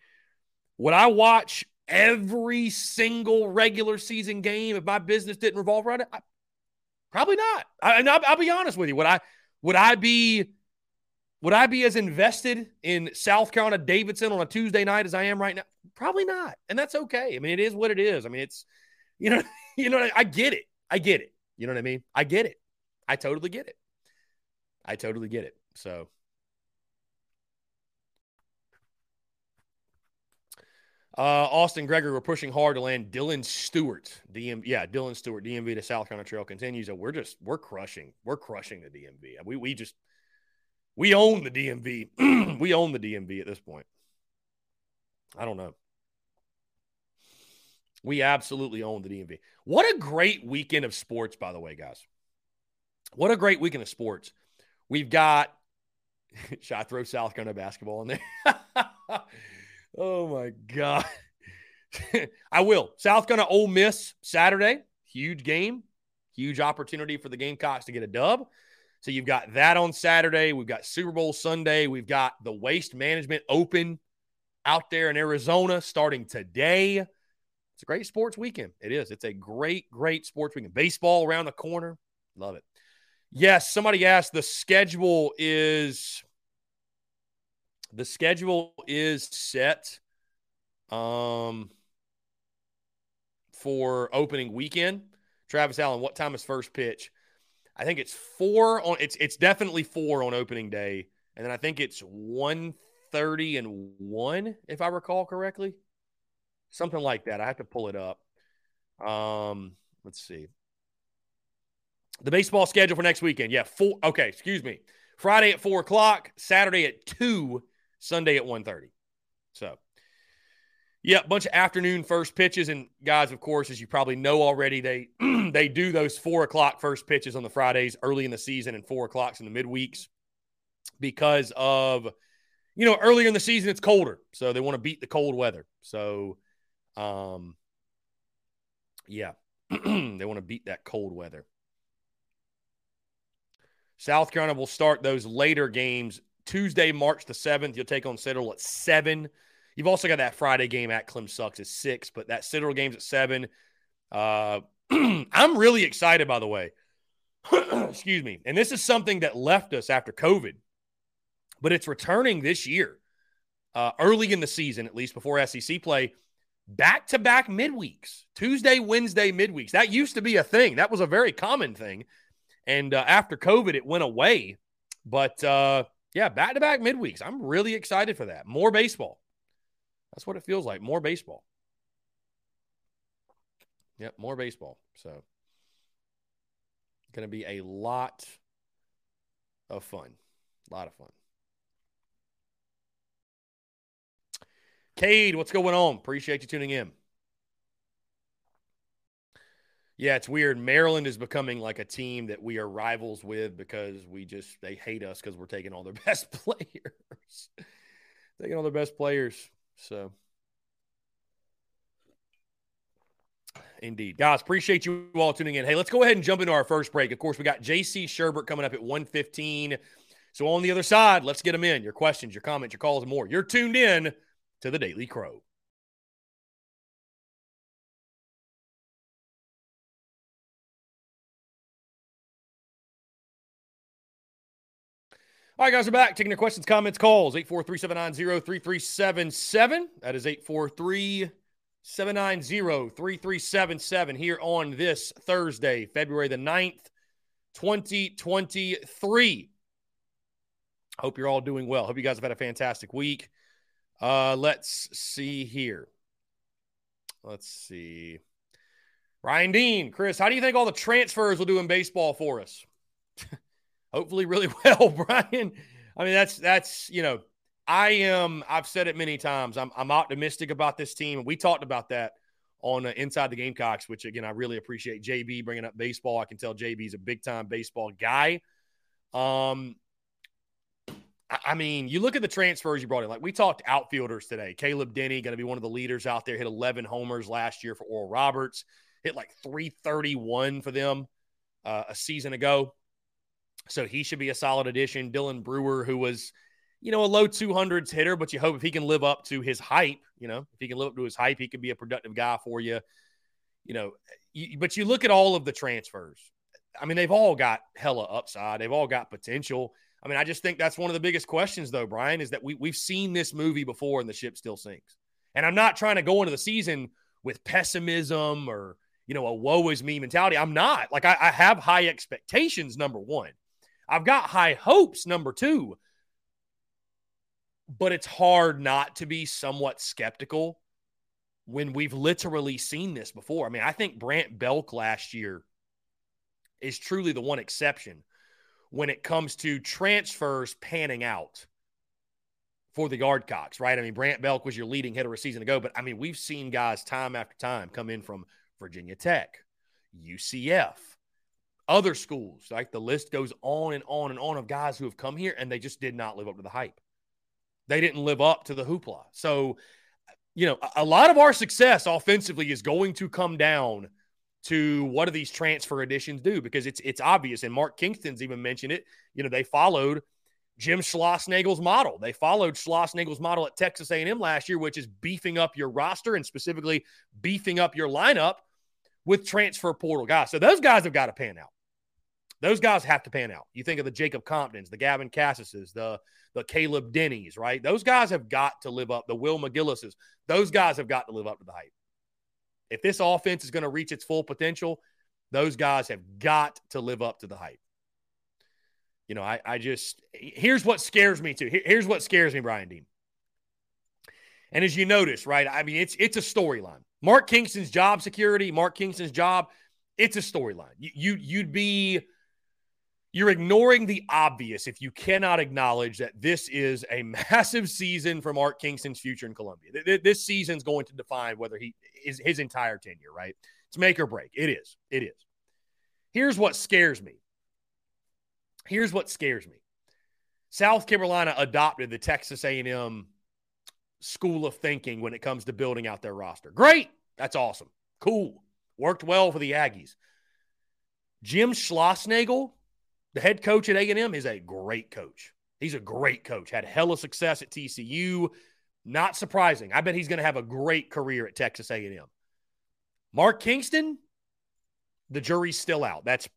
Would I watch every single regular season game if my business didn't revolve around it? I, probably not. I, and I'll, I'll be honest with you. Would I? Would I be? Would I be as invested in South Carolina Davidson on a Tuesday night as I am right now? Probably not. And that's okay. I mean, it is what it is. I mean, it's, you know, you know, I get it. I get it. You know what I mean? I get it. I totally get it. I totally get it. So, uh, Austin Gregory, we're pushing hard to land Dylan Stewart. D M, yeah, Dylan Stewart, D M V to South Carolina trail continues. We're just, we're crushing. We're crushing the D M V. We, we just, We own the D M V. We own the D M V at this point. I don't know. We absolutely own the D M V. What a great weekend of sports, by the way, guys. What a great weekend of sports. We've got – should I throw South Carolina basketball in there? Oh, my God. I will. South Carolina Ole Miss Saturday. Huge game. Huge opportunity for the Gamecocks to get a dub. So you've got that on Saturday. We've got Super Bowl Sunday. We've got the Waste Management Open out there in Arizona starting today. It's a great sports weekend. It is. It's a great, great sports weekend. Baseball around the corner. Love it. Yes, somebody asked, the schedule is the schedule is set um, for opening weekend. Travis Allen, what time is first pitch? I think it's four on it's it's definitely four on opening day, and then I think it's one thirty and one, if I recall correctly, something like that. I have to pull it up. Um, let's see the baseball schedule for next weekend. Yeah, four. Okay, excuse me. Friday at four o'clock, Saturday at two, Sunday at one thirty. So, yeah, a bunch of afternoon first pitches. And guys, of course, as you probably know already, they they do those four o'clock first pitches on the Fridays early in the season and four o'clocks in the midweeks because of, you know, earlier in the season it's colder. So they want to beat the cold weather. So, um, yeah, they want to beat that cold weather. South Carolina will start those later games. Tuesday, March the seventh, you'll take on Citadel at seven. You've also got that Friday game at Clem Sucks at six, but that Citadel game's at seven. Uh, I'm really excited, by the way. Excuse me. And this is something that left us after COVID, but it's returning this year, uh, early in the season, at least before S E C play, back-to-back midweeks, Tuesday, Wednesday midweeks. That used to be a thing. That was a very common thing. And uh, after COVID, it went away. But, uh, yeah, back-to-back midweeks. I'm really excited for that. More baseball. That's what it feels like. More baseball. Yep, more baseball. So, going to be a lot of fun. A lot of fun. Cade, what's going on? Appreciate you tuning in. Yeah, it's weird. Maryland is becoming like a team that we are rivals with because we just, they hate us because we're taking all their best players. Taking all their best players. So, indeed. Guys, appreciate you all tuning in. Hey, let's go ahead and jump into our first break. Of course, we got J C Sherbert coming up at one fifteen. So, on the other side, let's get them in. Your questions, your comments, your calls, and more. You're tuned in to the Daily Crow. All right, guys, we're back. Taking your questions, comments, calls. eight four three, seven nine zero, three three seven seven. That is eight four three, seven nine zero, three three seven seven here on this Thursday, February the ninth, twenty twenty-three. Hope you're all doing well. Hope you guys have had a fantastic week. Uh, let's see here. Let's see. Ryan Dean, Chris, how do you think all the transfers will do in baseball for us? Hopefully really well, Brian. I mean, that's, that's, you know, I am, I've said it many times. I'm, I'm optimistic about this team. We talked about that on uh, Inside the Gamecocks, which again, I really appreciate J B bringing up baseball. I can tell J B's a big time baseball guy. Um, I, I mean, you look at the transfers you brought in, like we talked outfielders today. Caleb Denny, going to be one of the leaders out there, hit eleven homers last year for Oral Roberts, hit like three thirty-one for them uh, a season ago. So he should be a solid addition. Dylan Brewer, who was, you know, a low two hundreds hitter, but you hope if he can live up to his hype, you know, if he can live up to his hype, he could be a productive guy for you. You know, you, but you look at all of the transfers. I mean, they've all got hella upside. They've all got potential. I mean, I just think that's one of the biggest questions, though, Brian, is that we, we've seen this movie before and the ship still sinks. And I'm not trying to go into the season with pessimism or, you know, a woe is me mentality. I'm not. Like, I, I have high expectations, number one. I've got high hopes, number two. But it's hard not to be somewhat skeptical when we've literally seen this before. I mean, I think Brant Belk last year is truly the one exception when it comes to transfers panning out for the Yardcocks, right? I mean, Brant Belk was your leading hitter a season ago, but, I mean, we've seen guys time after time come in from Virginia Tech, U C F, other schools, like the list goes on and on and on of guys who have come here and they just did not live up to the hype. They didn't live up to the hoopla. So you know, a lot of our success offensively is going to come down to what do these transfer additions do, because it's it's obvious, and Mark Kingston's even mentioned it, you know, they followed Jim Schlossnagel's model. They followed Schlossnagel's model at Texas A and M last year, which is beefing up your roster and specifically beefing up your lineup with transfer portal guys. So those guys have got to pan out. Those guys have to pan out. You think of the Jacob Comptons, the Gavin Cassises, the, the Caleb Denny's, right? Those guys have got to live up. The Will McGillises, those guys have got to live up to the hype. If this offense is going to reach its full potential, those guys have got to live up to the hype. You know, I, I just – here's what scares me, too. Here, here's what scares me, Brian Dean. And as you notice, right, I mean, it's it's a storyline. Mark Kingston's job security, Mark Kingston's job, it's a storyline. You, you, you'd be – you're ignoring the obvious if you cannot acknowledge that this is a massive season for Mark Kingston's future in Columbia. This season's going to define whether he his, his entire tenure, right? It's make or break. It is. It is. Here's what scares me. Here's what scares me. South Carolina adopted the Texas A and M school of thinking when it comes to building out their roster. Great. That's awesome. Cool. Worked well for the Aggies. Jim Schlossnagel, the head coach at A and M, is a great coach. He's a great coach. Had hella success at T C U. Not surprising. I bet he's going to have a great career at Texas A and M. Mark Kingston, the jury's still out. That's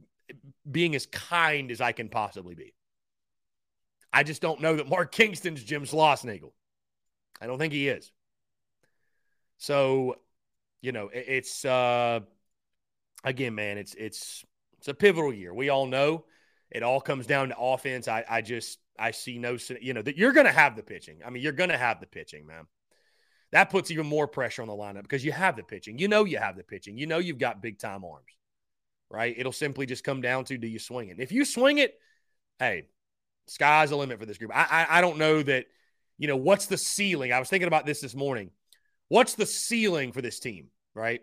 being as kind as I can possibly be. I just don't know that Mark Kingston's Jim Schlossnagel. I don't think he is. So, you know, it's, uh, again, man, it's, it's, it's a pivotal year. We all know it all comes down to offense. I, I just, I see no, you know, that you're going to have the pitching. I mean, you're going to have the pitching, man. That puts even more pressure on the lineup because you have the pitching. You know, you have the pitching. You know, you've got big time arms. Right? It'll simply just come down to, do you swing it? If you swing it, hey, sky's the limit for this group. I, I I don't know that, you know, what's the ceiling? I was thinking about this this morning. What's the ceiling for this team, right?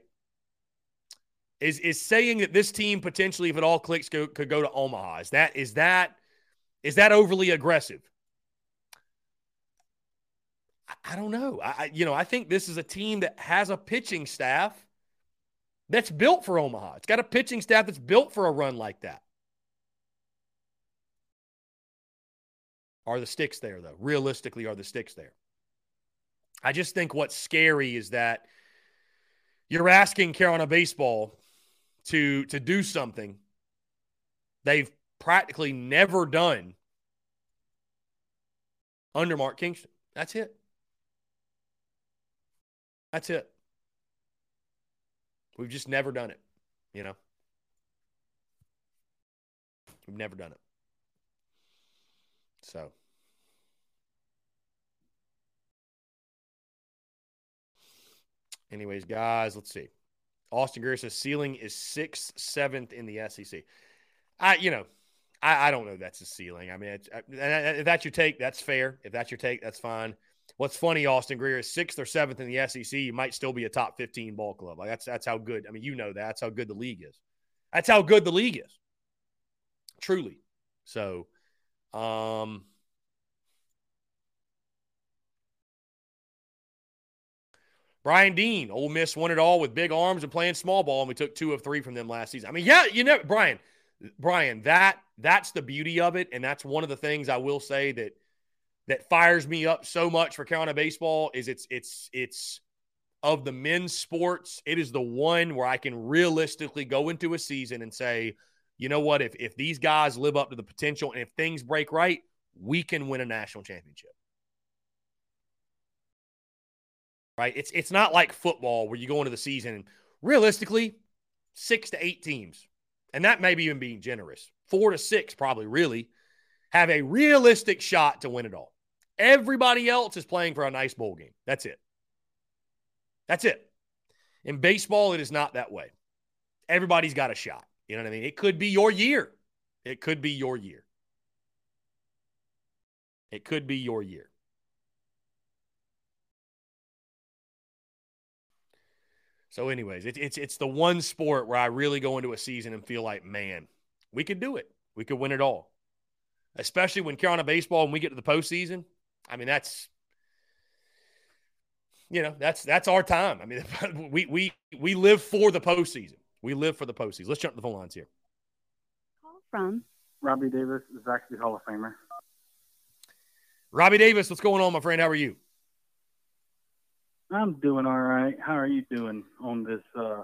Is is saying that this team potentially, if it all clicks, go, could go to Omaha. Is that is that is that overly aggressive? I, I don't know. I, I you know, I think this is a team that has a pitching staff that's built for Omaha. It's got a pitching staff that's built for a run like that. Are the sticks there, though? Realistically, are the sticks there? I just think what's scary is that you're asking Carolina baseball to, to do something they've practically never done under Mark Kingston. That's it. That's it. We've just never done it, you know? We've never done it. So. Anyways, guys, let's see. Austin Greer says ceiling is sixth, seventh in the S E C. I, you know, I, I don't know that's the ceiling. I mean, it's, I, if that's your take, that's fair. If that's your take, that's fine. What's funny, Austin Greer, is sixth or seventh in the S E C, you might still be a top fifteen ball club. Like that's that's how good. I mean, you know that. That's how good the league is. That's how good the league is. Truly. So, um, Brian Dean, Ole Miss won it all with big arms and playing small ball, and we took two of three from them last season. I mean, yeah, you know, Brian, Brian, that that's the beauty of it, and that's one of the things I will say that. That fires me up so much for Carolina baseball is it's it's it's of the men's sports. It is the one where I can realistically go into a season and say, you know what, if if these guys live up to the potential and if things break right, we can win a national championship. Right? It's it's not like football where you go into the season and realistically six to eight teams, and that may be even being generous. Four to six probably really have a realistic shot to win it all. Everybody else is playing for a nice bowl game. That's it. That's it. In baseball, it is not that way. Everybody's got a shot. You know what I mean? It could be your year. It could be your year. It could be your year. So anyways, it, it's, it's the one sport where I really go into a season and feel like, man, we could do it. We could win it all. Especially when Carolina baseball, when we get to the postseason, I mean, that's you know, that's that's our time. I mean, we we we live for the postseason. We live for the postseason. Let's jump to the phone lines here. Call from Robbie Davis is actually Hall of Famer. Robbie Davis, what's going on, my friend? How are you? I'm doing all right. How are you doing on this uh,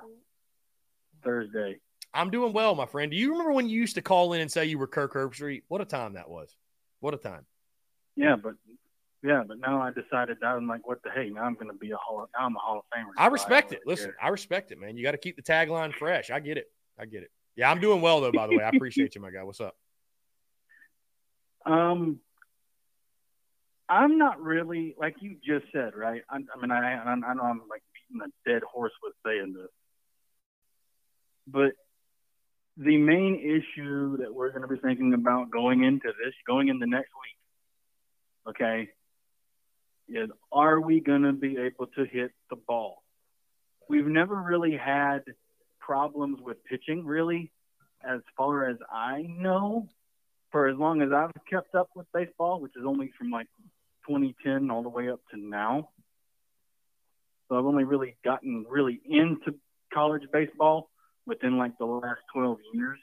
Thursday? I'm doing well, my friend. Do you remember when you used to call in and say you were Kirk Herbstreit? What a time that was. What a time. Yeah, but yeah, but now I decided that I'm like, what the hey? Now I'm going to be a Hall. Now I'm a Hall of Famer. I respect it. Listen, I respect it, man. You got to keep the tagline fresh. I get it. I get it. Yeah, I'm doing well though. By the way, I appreciate you, my guy. What's up? Um, I'm not really like you just said, right? I, I mean, I I know I'm like beating a dead horse with saying this, but the main issue that we're going to be thinking about going into this, going into next week, okay, is are we going to be able to hit the ball? We've never really had problems with pitching, really, as far as I know, for as long as I've kept up with baseball, which is only from like twenty ten all the way up to now. So I've only really gotten really into college baseball within like the last twelve years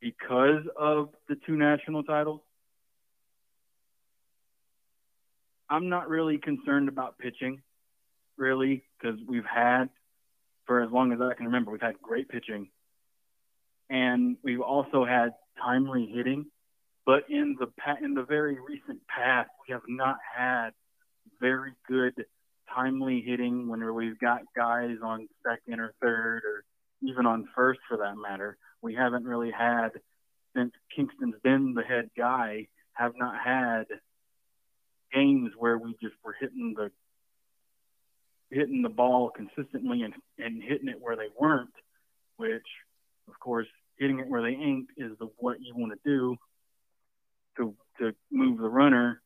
because of the two national titles. I'm not really concerned about pitching, really, because we've had, for as long as I can remember, we've had great pitching. And we've also had timely hitting. But in the pa- in the very recent past, we have not had very good timely hitting whenever we've got guys on second or third or even on first, for that matter. We haven't really had, since Kingston's been the head guy, have not had games where we just were hitting the hitting the ball consistently and, and hitting it where they weren't, which, of course, hitting it where they ain't is the, what you want to do to to move the runner,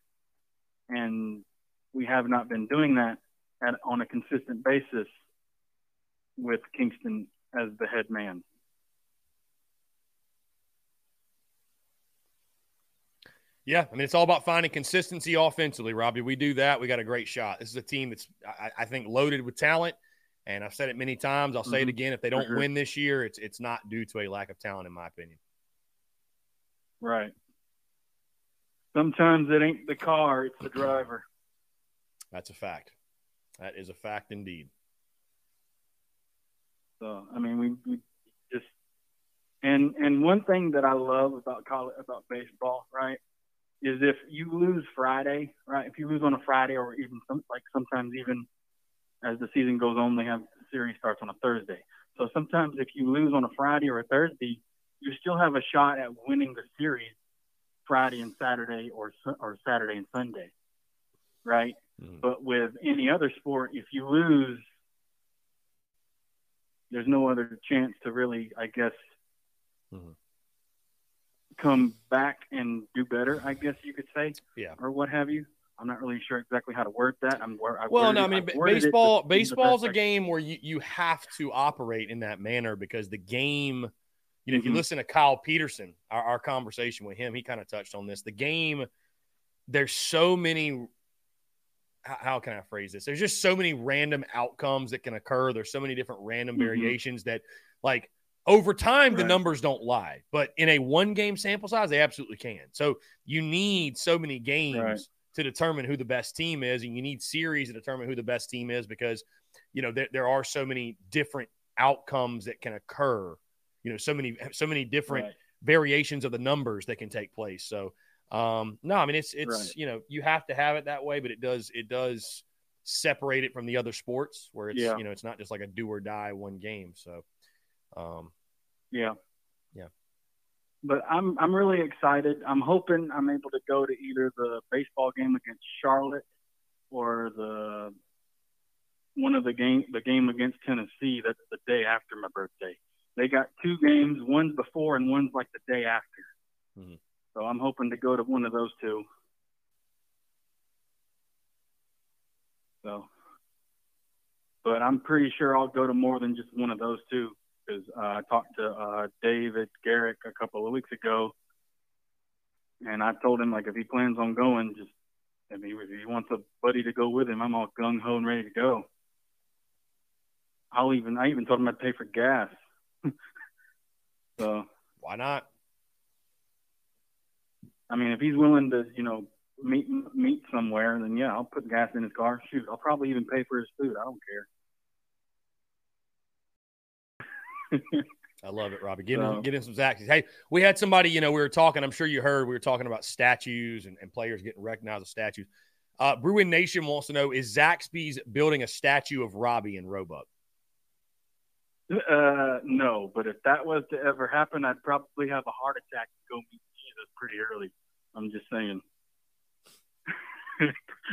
and we have not been doing that at, on a consistent basis with Kingston as the head man. Yeah, I mean, it's all about finding consistency offensively, Robbie. We do that, we got a great shot. This is a team that's, I, I think, loaded with talent, and I've said it many times. I'll mm-hmm. say it again. If they don't win this year, it's it's not due to a lack of talent, in my opinion. Right. Sometimes it ain't the car, it's the driver. That's a fact. That is a fact indeed. So, I mean, we, we just and and one thing that I love about college, about baseball, right, is if you lose Friday, right, if you lose on a Friday or even some, like sometimes even as the season goes on, they have the series starts on a Thursday. So sometimes if you lose on a Friday or a Thursday, you still have a shot at winning the series Friday and Saturday or or Saturday and Sunday, right? Mm. But with any other sport, if you lose, there's no other chance to really, I guess, mm-hmm. come back and do better, I guess you could say, yeah, or what have you. I'm not really sure exactly how to word that. I'm where I well, no, I mean, I baseball. Baseball's a game where you, you have to operate in that manner because the game. You know, mm-hmm. if you listen to Kyle Peterson, our, our conversation with him, he kind of touched on this. The game, there's so many. How can I phrase this? There's just so many random outcomes that can occur. There's so many different random mm-hmm. variations that, like, over time, right. the numbers don't lie. But in a one-game sample size, they absolutely can. So you need so many games right. to determine who the best team is, and you need series to determine who the best team is because, you know, there, there are so many different outcomes that can occur. You know, so many so many different right. variations of the numbers that can take place. So, Um, no, I mean, it's, it's, right. you know, you have to have it that way, but it does, it does separate it from the other sports where it's, yeah. you know, it's not just like a do or die one game. So, um, yeah. Yeah. But I'm, I'm really excited. I'm hoping I'm able to go to either the baseball game against Charlotte or the, one of the game, the game against Tennessee. That's the day after my birthday. They got two games, one's before and one's like the day after. Mm-hmm. So I'm hoping to go to one of those two. So, but I'm pretty sure I'll go to more than just one of those two because uh, I talked to uh, David Garrick a couple of weeks ago, and I told him like if he plans on going, just I mean, if he wants a buddy to go with him, I'm all gung ho and ready to go. I'll even I even told him I'd pay for gas. So why not? I mean, if he's willing to, you know, meet meet somewhere, then yeah, I'll put gas in his car. Shoot, I'll probably even pay for his food. I don't care. I love it, Robbie. Get, so, him, get him some Zaxby's. Hey, we had somebody, you know, we were talking, I'm sure you heard, we were talking about statues and, and players getting recognized as statues. Uh, Bruin Nation wants to know, is Zaxby's building a statue of Robbie in Roebuck? Uh, no, but if that was to ever happen, I'd probably have a heart attack and go meet Jesus pretty early. I'm just saying.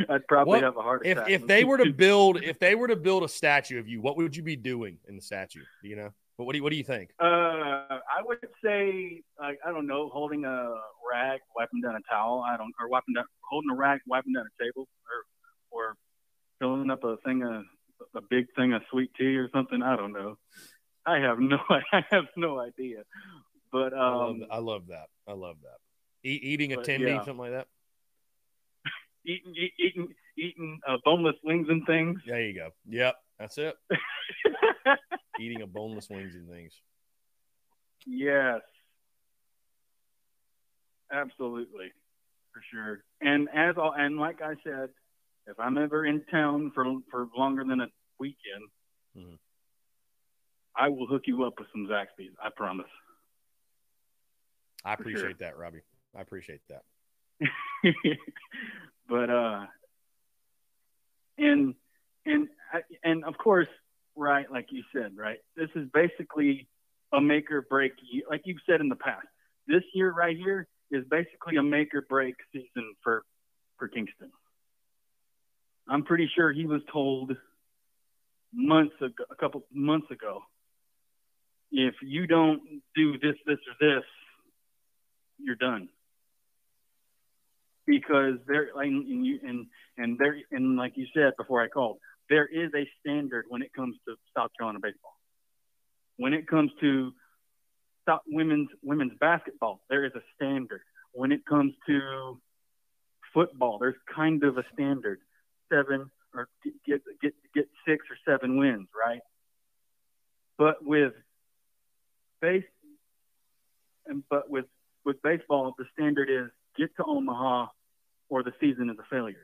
I'd probably what, have a heart attack. If, if they were to build, if they were to build a statue of you, what would you be doing in the statue? Do you know? But what do you, what do you think? Uh, I would say, like, I don't know, holding a rag, wiping down a towel. I don't, or wiping down, holding a rag, wiping down a table, or or filling up a thing, a, a big thing of sweet tea or something. I don't know. I have no, I have no idea. But um, I, love I love that. I love that. E- eating a tendy, yeah. Something like that. eating, eat, eating, eating uh, boneless wings and things. There you go. Yep, that's it. Eating a boneless wings and things. Yes. Absolutely. For sure. And as all, and like I said, if I'm ever in town for, for longer than a weekend, mm-hmm. I will hook you up with some Zaxby's. I promise. I appreciate sure. that, Robbie. I appreciate that. But, uh, and, and, and of course, right, like you said, right? This is basically a make or break, like you've said in the past. This year right here is basically a make or break season for, for Kingston. I'm pretty sure he was told months ago, a couple months ago, if you don't do this, this, or this, you're done. Because they're and you and and there and like you said before I called, there is a standard when it comes to South Carolina baseball. When it comes to women's women's basketball, there is a standard. When it comes to football, there's kind of a standard. Seven or get get get six or seven wins, right? But with base and but with with baseball, the standard is get to Omaha or the season is a failure.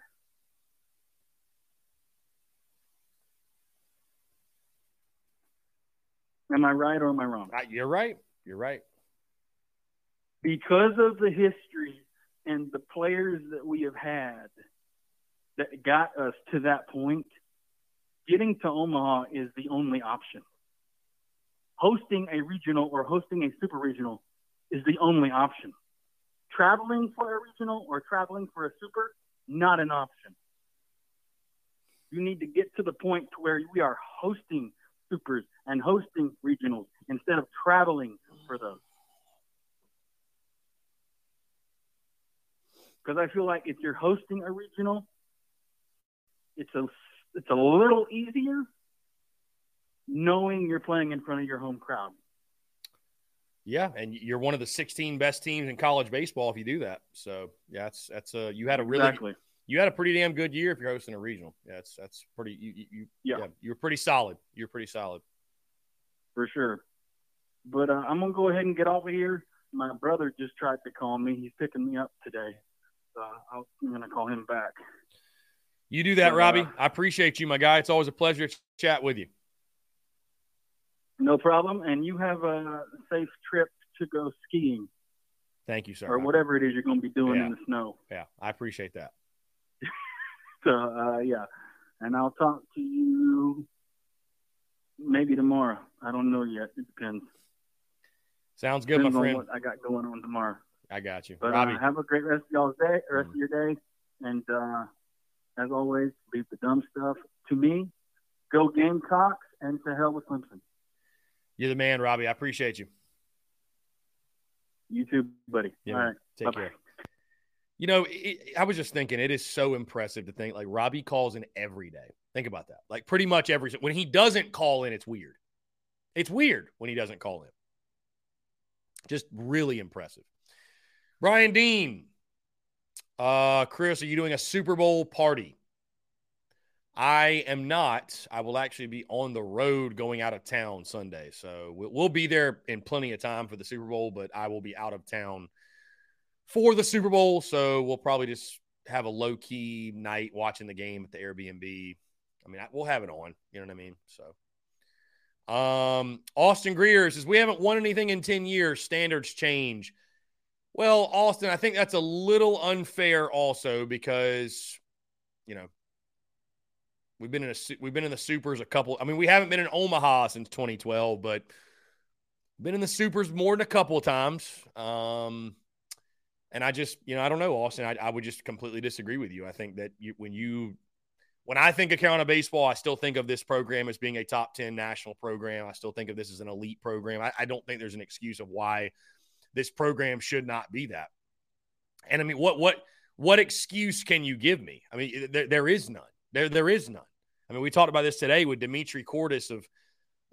Am I right or am I wrong? You're right. You're right. Because of the history and the players that we have had that got us to that point, getting to Omaha is the only option. Hosting a regional or hosting a super regional is the only option. Traveling for a regional or traveling for a super, not an option. You need to get to the point to where we are hosting supers and hosting regionals instead of traveling for those. Because I feel like if you're hosting a regional, it's a, it's a little easier knowing you're playing in front of your home crowd. Yeah, and you're one of the sixteen best teams in college baseball if you do that. So, yeah, that's that's a you had a really exactly. you had a pretty damn good year if you're hosting a regional. Yeah, that's that's pretty you you yeah, yeah you're pretty solid. You're pretty solid for sure. But uh, I'm gonna go ahead and get off of here. My brother just tried to call me. He's picking me up today, so I'll, I'm gonna call him back. You do that, so, Robbie. Uh, I appreciate you, my guy. It's always a pleasure to chat with you. No problem, and you have a safe trip to go skiing. Thank you, sir. Or whatever it is you're going to be doing yeah. in the snow. Yeah, I appreciate that. So, uh, yeah, and I'll talk to you maybe tomorrow. I don't know yet. It depends. Sounds good, depends my friend. On what I got going on tomorrow. I got you. But Robbie. Uh, have a great rest of y'all's day, rest mm-hmm. of your day, and uh, as always, leave the dumb stuff to me. Go Gamecocks, and to hell with Clemson. You're the man, Robbie. I appreciate you. You too, buddy. Yeah, all right. Take Bye-bye. care. You know, it, I was just thinking it is so impressive to think like Robbie calls in every day. Think about that. Like pretty much every – when he doesn't call in, it's weird. It's weird when he doesn't call in. Just really impressive. Brian Dean, Uh, Chris, are you doing a Super Bowl party? I am not. I will actually be on the road going out of town Sunday. So we'll be there in plenty of time for the Super Bowl, but I will be out of town for the Super Bowl. So we'll probably just have a low-key night watching the game at the Airbnb. I mean, I, we'll have it on. You know what I mean? So um, Austin Greer says, we haven't won anything in ten years. Standards change. Well, Austin, I think that's a little unfair also because, you know, We've been in a we've been in the Supers a couple. I mean, we haven't been in Omaha since twenty twelve, but been in the Supers more than a couple of times. Um, and I just, you know, I don't know, Austin. I, I would just completely disagree with you. I think that you, when you, when I think of Carolina baseball, I still think of this program as being a top ten national program. I still think of this as an elite program. I, I don't think there's an excuse of why this program should not be that. And I mean, what what what excuse can you give me? I mean, there there is none. There there is none. I mean, we talked about this today with Dimitri Cordes of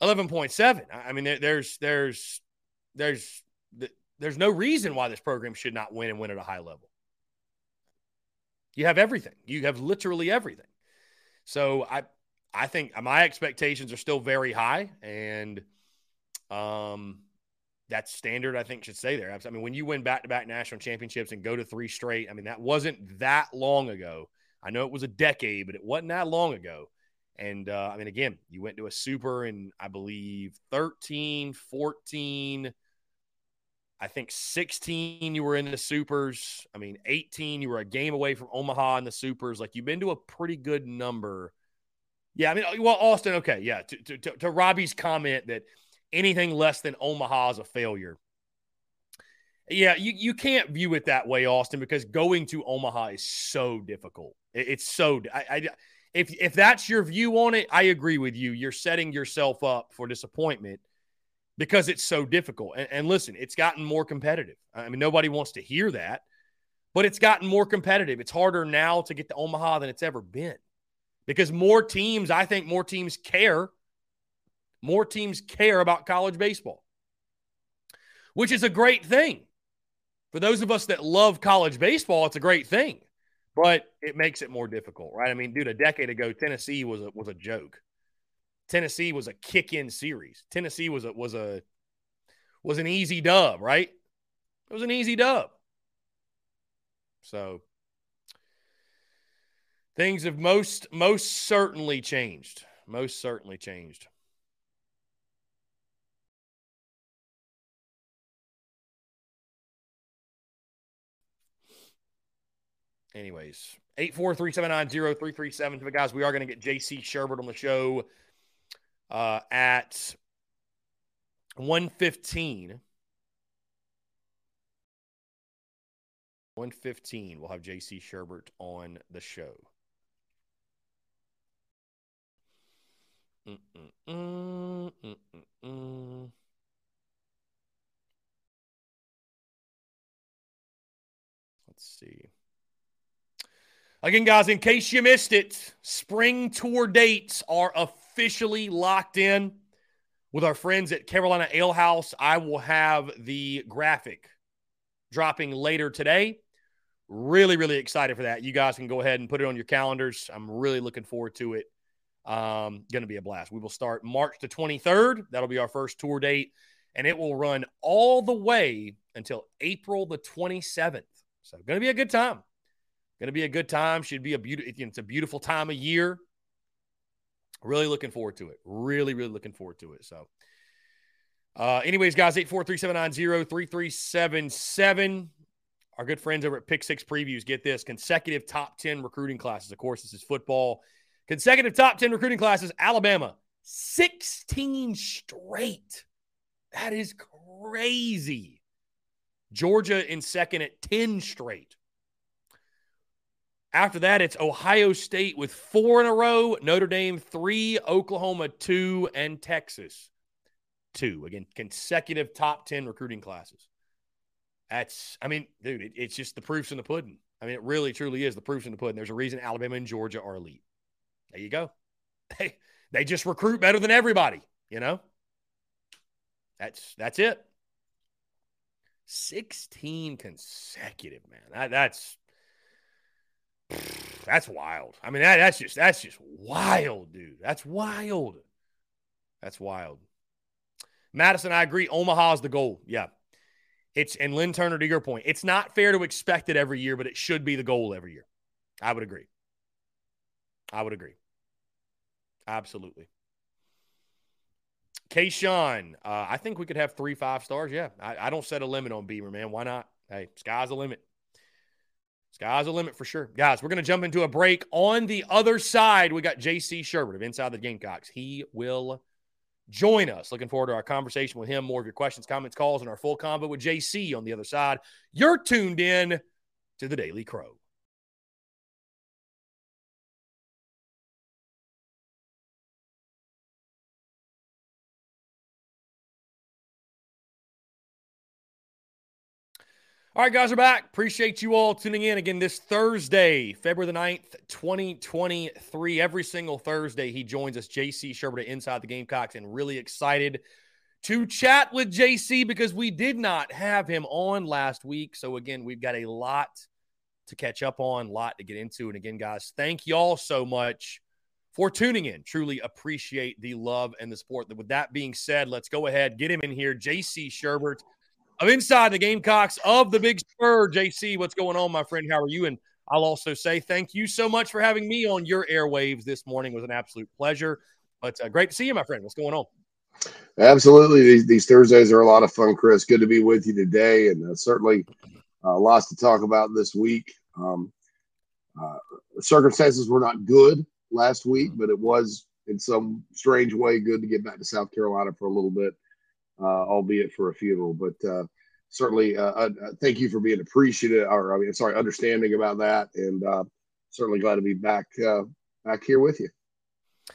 eleven point seven. I mean, there, there's there's there's there's no reason why this program should not win and win at a high level. You have everything. You have literally everything. So I I think my expectations are still very high, and um, that standard I think should stay there. I mean, when you win back-to-back national championships and go to three straight, I mean, that wasn't that long ago. I know it was a decade, but it wasn't that long ago. And, uh, I mean, again, you went to a Super in, I believe, thirteen, fourteen, I think sixteen you were in the Supers. I mean, eighteen, you were a game away from Omaha in the Supers. Like, you've been to a pretty good number. Yeah, I mean, well, Austin, okay, yeah. To, to, to, to Robbie's comment that anything less than Omaha is a failure. Yeah, you, you can't view it that way, Austin, because going to Omaha is so difficult. It, it's so I, I, if if that's your view on it, I agree with you. You're setting yourself up for disappointment because it's so difficult. And, and listen, it's gotten more competitive. I mean, nobody wants to hear that, but it's gotten more competitive. It's harder now to get to Omaha than it's ever been because more teams, I think more teams care. More teams care about college baseball, which is a great thing. For those of us that love college baseball, it's a great thing, but it makes it more difficult, right? I mean, dude, a decade ago, Tennessee was a, was a joke. Tennessee was a kick-in series. Tennessee was a, was a was an easy dub, right? It was an easy dub. So things have most most certainly changed. Most certainly changed. Anyways, eight four three, seven nine zero, three three seven. Guys, we are going to get J C Sherbert on the show uh, at one fifteen. one fifteen, we'll have J C Sherbert on the show. Mm-mm-mm, mm-mm-mm. Let's see. Again, guys, in case you missed it, spring tour dates are officially locked in. With our friends at Carolina Ale House, I will have the graphic dropping later today. Really, really excited for that. You guys can go ahead and put it on your calendars. I'm really looking forward to it. Um, going to be a blast. We will start March the twenty-third. That'll be our first tour date, and it will run all the way until April the twenty-seventh. So going to be a good time. Going to be a good time. Should be a beautiful. It's a beautiful time of year. Really looking forward to it. Really, really looking forward to it. So, uh, anyways, guys, eight four three, seven nine zero, three three seven seven. Our good friends over at Pick Six Previews, get this: consecutive top ten recruiting classes. Of course, this is football. Consecutive top ten recruiting classes. Alabama, sixteen straight. That is crazy. Georgia in second at ten straight. After that, it's Ohio State with four in a row, Notre Dame three, Oklahoma two, and Texas two. Again, consecutive top ten recruiting classes. That's, I mean, dude, it, it's just the proof's in the pudding. I mean, it really, truly is the proof's in the pudding. There's a reason Alabama and Georgia are elite. There you go. They, they just recruit better than everybody, you know? That's that's it. sixteen consecutive, man. That, that's... That's wild. I mean, that, that's just that's just wild, dude. That's wild. That's wild. Madison, I agree. Omaha is the goal. Yeah. It's and Lynn Turner, to your point, it's not fair to expect it every year, but it should be the goal every year. I would agree. I would agree. Absolutely. Kayshawn, uh, I think we could have three five stars. Yeah, I, I don't set a limit on Beamer, man. Why not? Hey, sky's the limit. Sky's the limit for sure. Guys, we're going to jump into a break. On the other side, we got J C Sherbert of Inside the Gamecocks. He will join us. Looking forward to our conversation with him. More of your questions, comments, calls, and our full combo with J C on the other side. You're tuned in to the Daily Crow. All right, guys, we're back. Appreciate you all tuning in again this Thursday, February the ninth, twenty twenty-three. Every single Thursday, he joins us, J C Sherbert, Inside the Gamecocks, and really excited to chat with J C because we did not have him on last week. So, again, we've got a lot to catch up on, a lot to get into. And, again, guys, thank you all so much for tuning in. Truly appreciate the love and the support. With that being said, let's go ahead, get him in here, J C Sherbert of Inside the Gamecocks of the Big Spur. J C, what's going on, my friend? How are you? And I'll also say thank you so much for having me on your airwaves this morning. It was an absolute pleasure. But uh, great to see you, my friend. What's going on? Absolutely. These, these Thursdays are a lot of fun, Chris. Good to be with you today. And uh, certainly uh, lots to talk about this week. Um, uh, circumstances were not good last week, but it was in some strange way good to get back to South Carolina for a little bit. Uh, albeit for a funeral, but uh, certainly uh, uh, thank you for being appreciative, or I mean, sorry, understanding about that, and uh, certainly glad to be back uh, back here with you.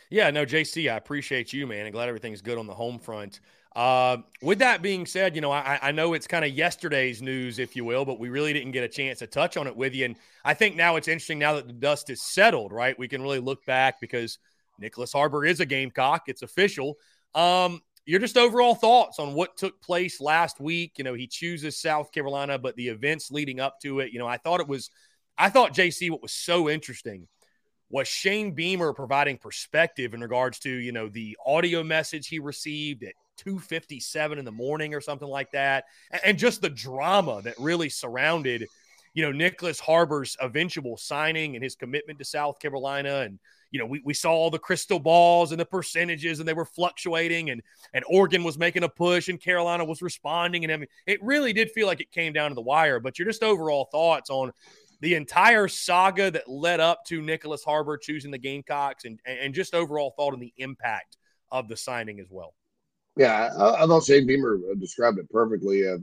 Yeah, no, J C, I appreciate you, man, and glad everything's good on the home front. Uh, with that being said, you know, I, I know it's kind of yesterday's news, if you will, but we really didn't get a chance to touch on it with you, and I think now it's interesting now that the dust is settled, right? We can really look back because Nicholas Harbor is a Gamecock. It's official. Um Your just overall thoughts on what took place last week. You know, he chooses South Carolina, but the events leading up to it, you know, I thought it was, I thought, J C, what was so interesting was Shane Beamer providing perspective in regards to, you know, the audio message he received at two fifty-seven in the morning or something like that, and just the drama that really surrounded, you know, Nicholas Harbor's eventual signing and his commitment to South Carolina. And, you know, we, we saw all the crystal balls and the percentages, and they were fluctuating, and and Oregon was making a push and Carolina was responding. And I mean, it really did feel like it came down to the wire. But your just overall thoughts on the entire saga that led up to Nicholas Harbor choosing the Gamecocks, and, and just overall thought on the impact of the signing as well. Yeah, I, I thought Shane Beamer described it perfectly. Uh,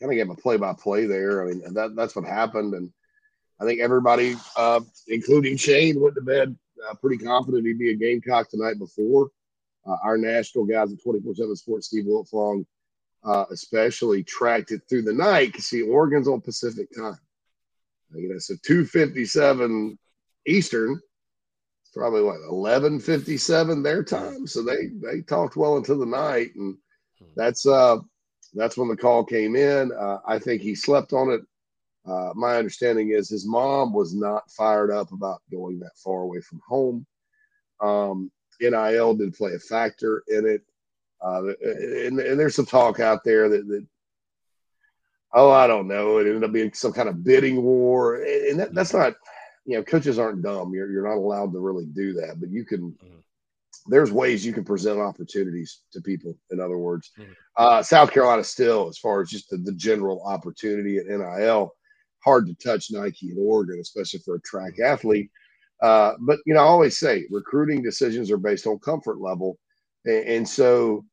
kind of gave a play-by-play there. I mean, that that's what happened. And I think everybody, uh, including Shane, went to bed Uh, pretty confident he'd be a Gamecock the night before. Uh, our national guys at twenty-four seven Sports, Steve Wiltfong, uh, especially tracked it through the night. You see, Oregon's on Pacific time. You know, so two fifty-seven Eastern, it's probably what, eleven fifty-seven their time. So they they talked well into the night, and that's uh that's when the call came in. Uh, I think he slept on it. Uh, my understanding is his mom was not fired up about going that far away from home. Um, N I L did play a factor in it. Uh, and, and there's some talk out there that, that, oh, I don't know, it ended up being some kind of bidding war. And that, that's not, you know, coaches aren't dumb. You're, you're not allowed to really do that. But you can, mm-hmm. there's ways you can present opportunities to people, in other words. Mm-hmm. Uh, South Carolina still, as far as just the, the general opportunity at N I L, hard to touch Nike and Oregon, especially for a track athlete. Uh, but, you know, I always say recruiting decisions are based on comfort level. And, and so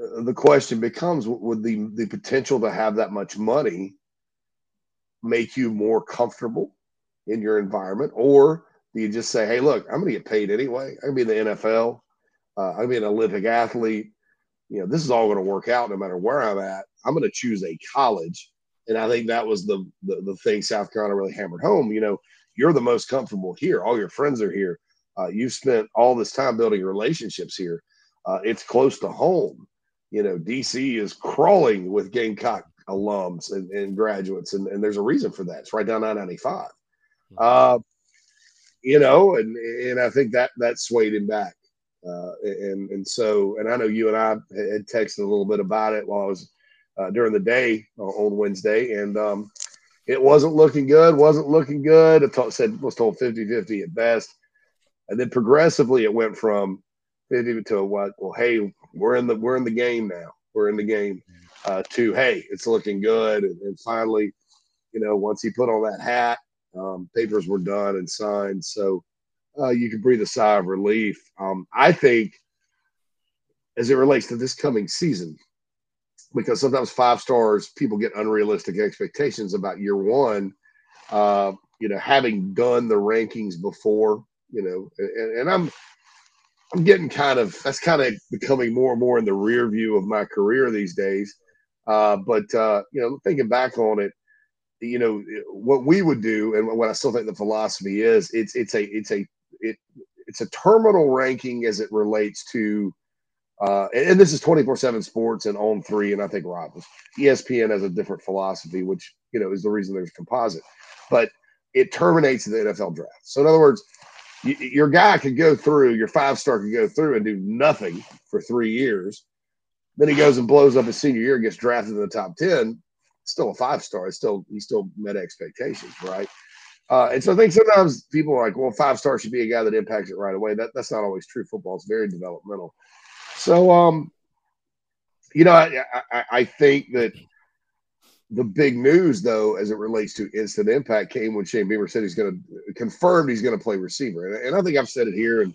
uh, the question becomes, would the, the potential to have that much money make you more comfortable in your environment? Or do you just say, hey, look, I'm going to get paid anyway. I'm going to be in the N F L. Uh, I'm going to be an Olympic athlete. You know, this is all going to work out no matter where I'm at. I'm going to choose a college. And I think that was the, the the thing South Carolina really hammered home. You know, you're the most comfortable here. All your friends are here. Uh, you've spent all this time building relationships here. Uh, it's close to home. You know, D C is crawling with Gamecock alums and, and graduates, and, and there's a reason for that. It's right down I ninety-five. Uh, you know, and and I think that that swayed him back. Uh, and and so, and I know you and I had texted a little bit about it while I was uh, during the day on Wednesday, and um, it wasn't looking good. Wasn't looking good. I t- said was told fifty-fifty at best, and then progressively it went from fifty to what? Well, hey, we're in the we're in the game now. We're in the game. Uh, to hey, it's looking good, and, and finally, you know, once he put on that hat, um, papers were done and signed. So. Uh, you can breathe a sigh of relief. Um, I think as it relates to this coming season, because sometimes five stars, people get unrealistic expectations about year one, uh, you know, having done the rankings before, you know, and, and I'm, I'm getting kind of, that's kind of becoming more and more in the rear view of my career these days. Uh, but, uh, you know, thinking back on it, you know, what we would do and what I still think the philosophy is, it's, it's a, it's a, It it's a terminal ranking as it relates to, uh, and, and this is twenty-four seven Sports and On Three, and I think Rivals. E S P N has a different philosophy, which you know is the reason there's composite, but it terminates in the N F L draft. So in other words, you, your guy could go through, your five star could go through and do nothing for three years, then he goes and blows up his senior year, and gets drafted in the top ten. It's still a five star. It's still he still met expectations, right? Uh, and so I think sometimes people are like, well, five star should be a guy that impacts it right away. That that's not always true. Football is very developmental. So, um, you know, I, I, I think that the big news, though, as it relates to instant impact came when Shane Beamer said he's going to confirm he's going to play receiver. And, and I think I've said it here and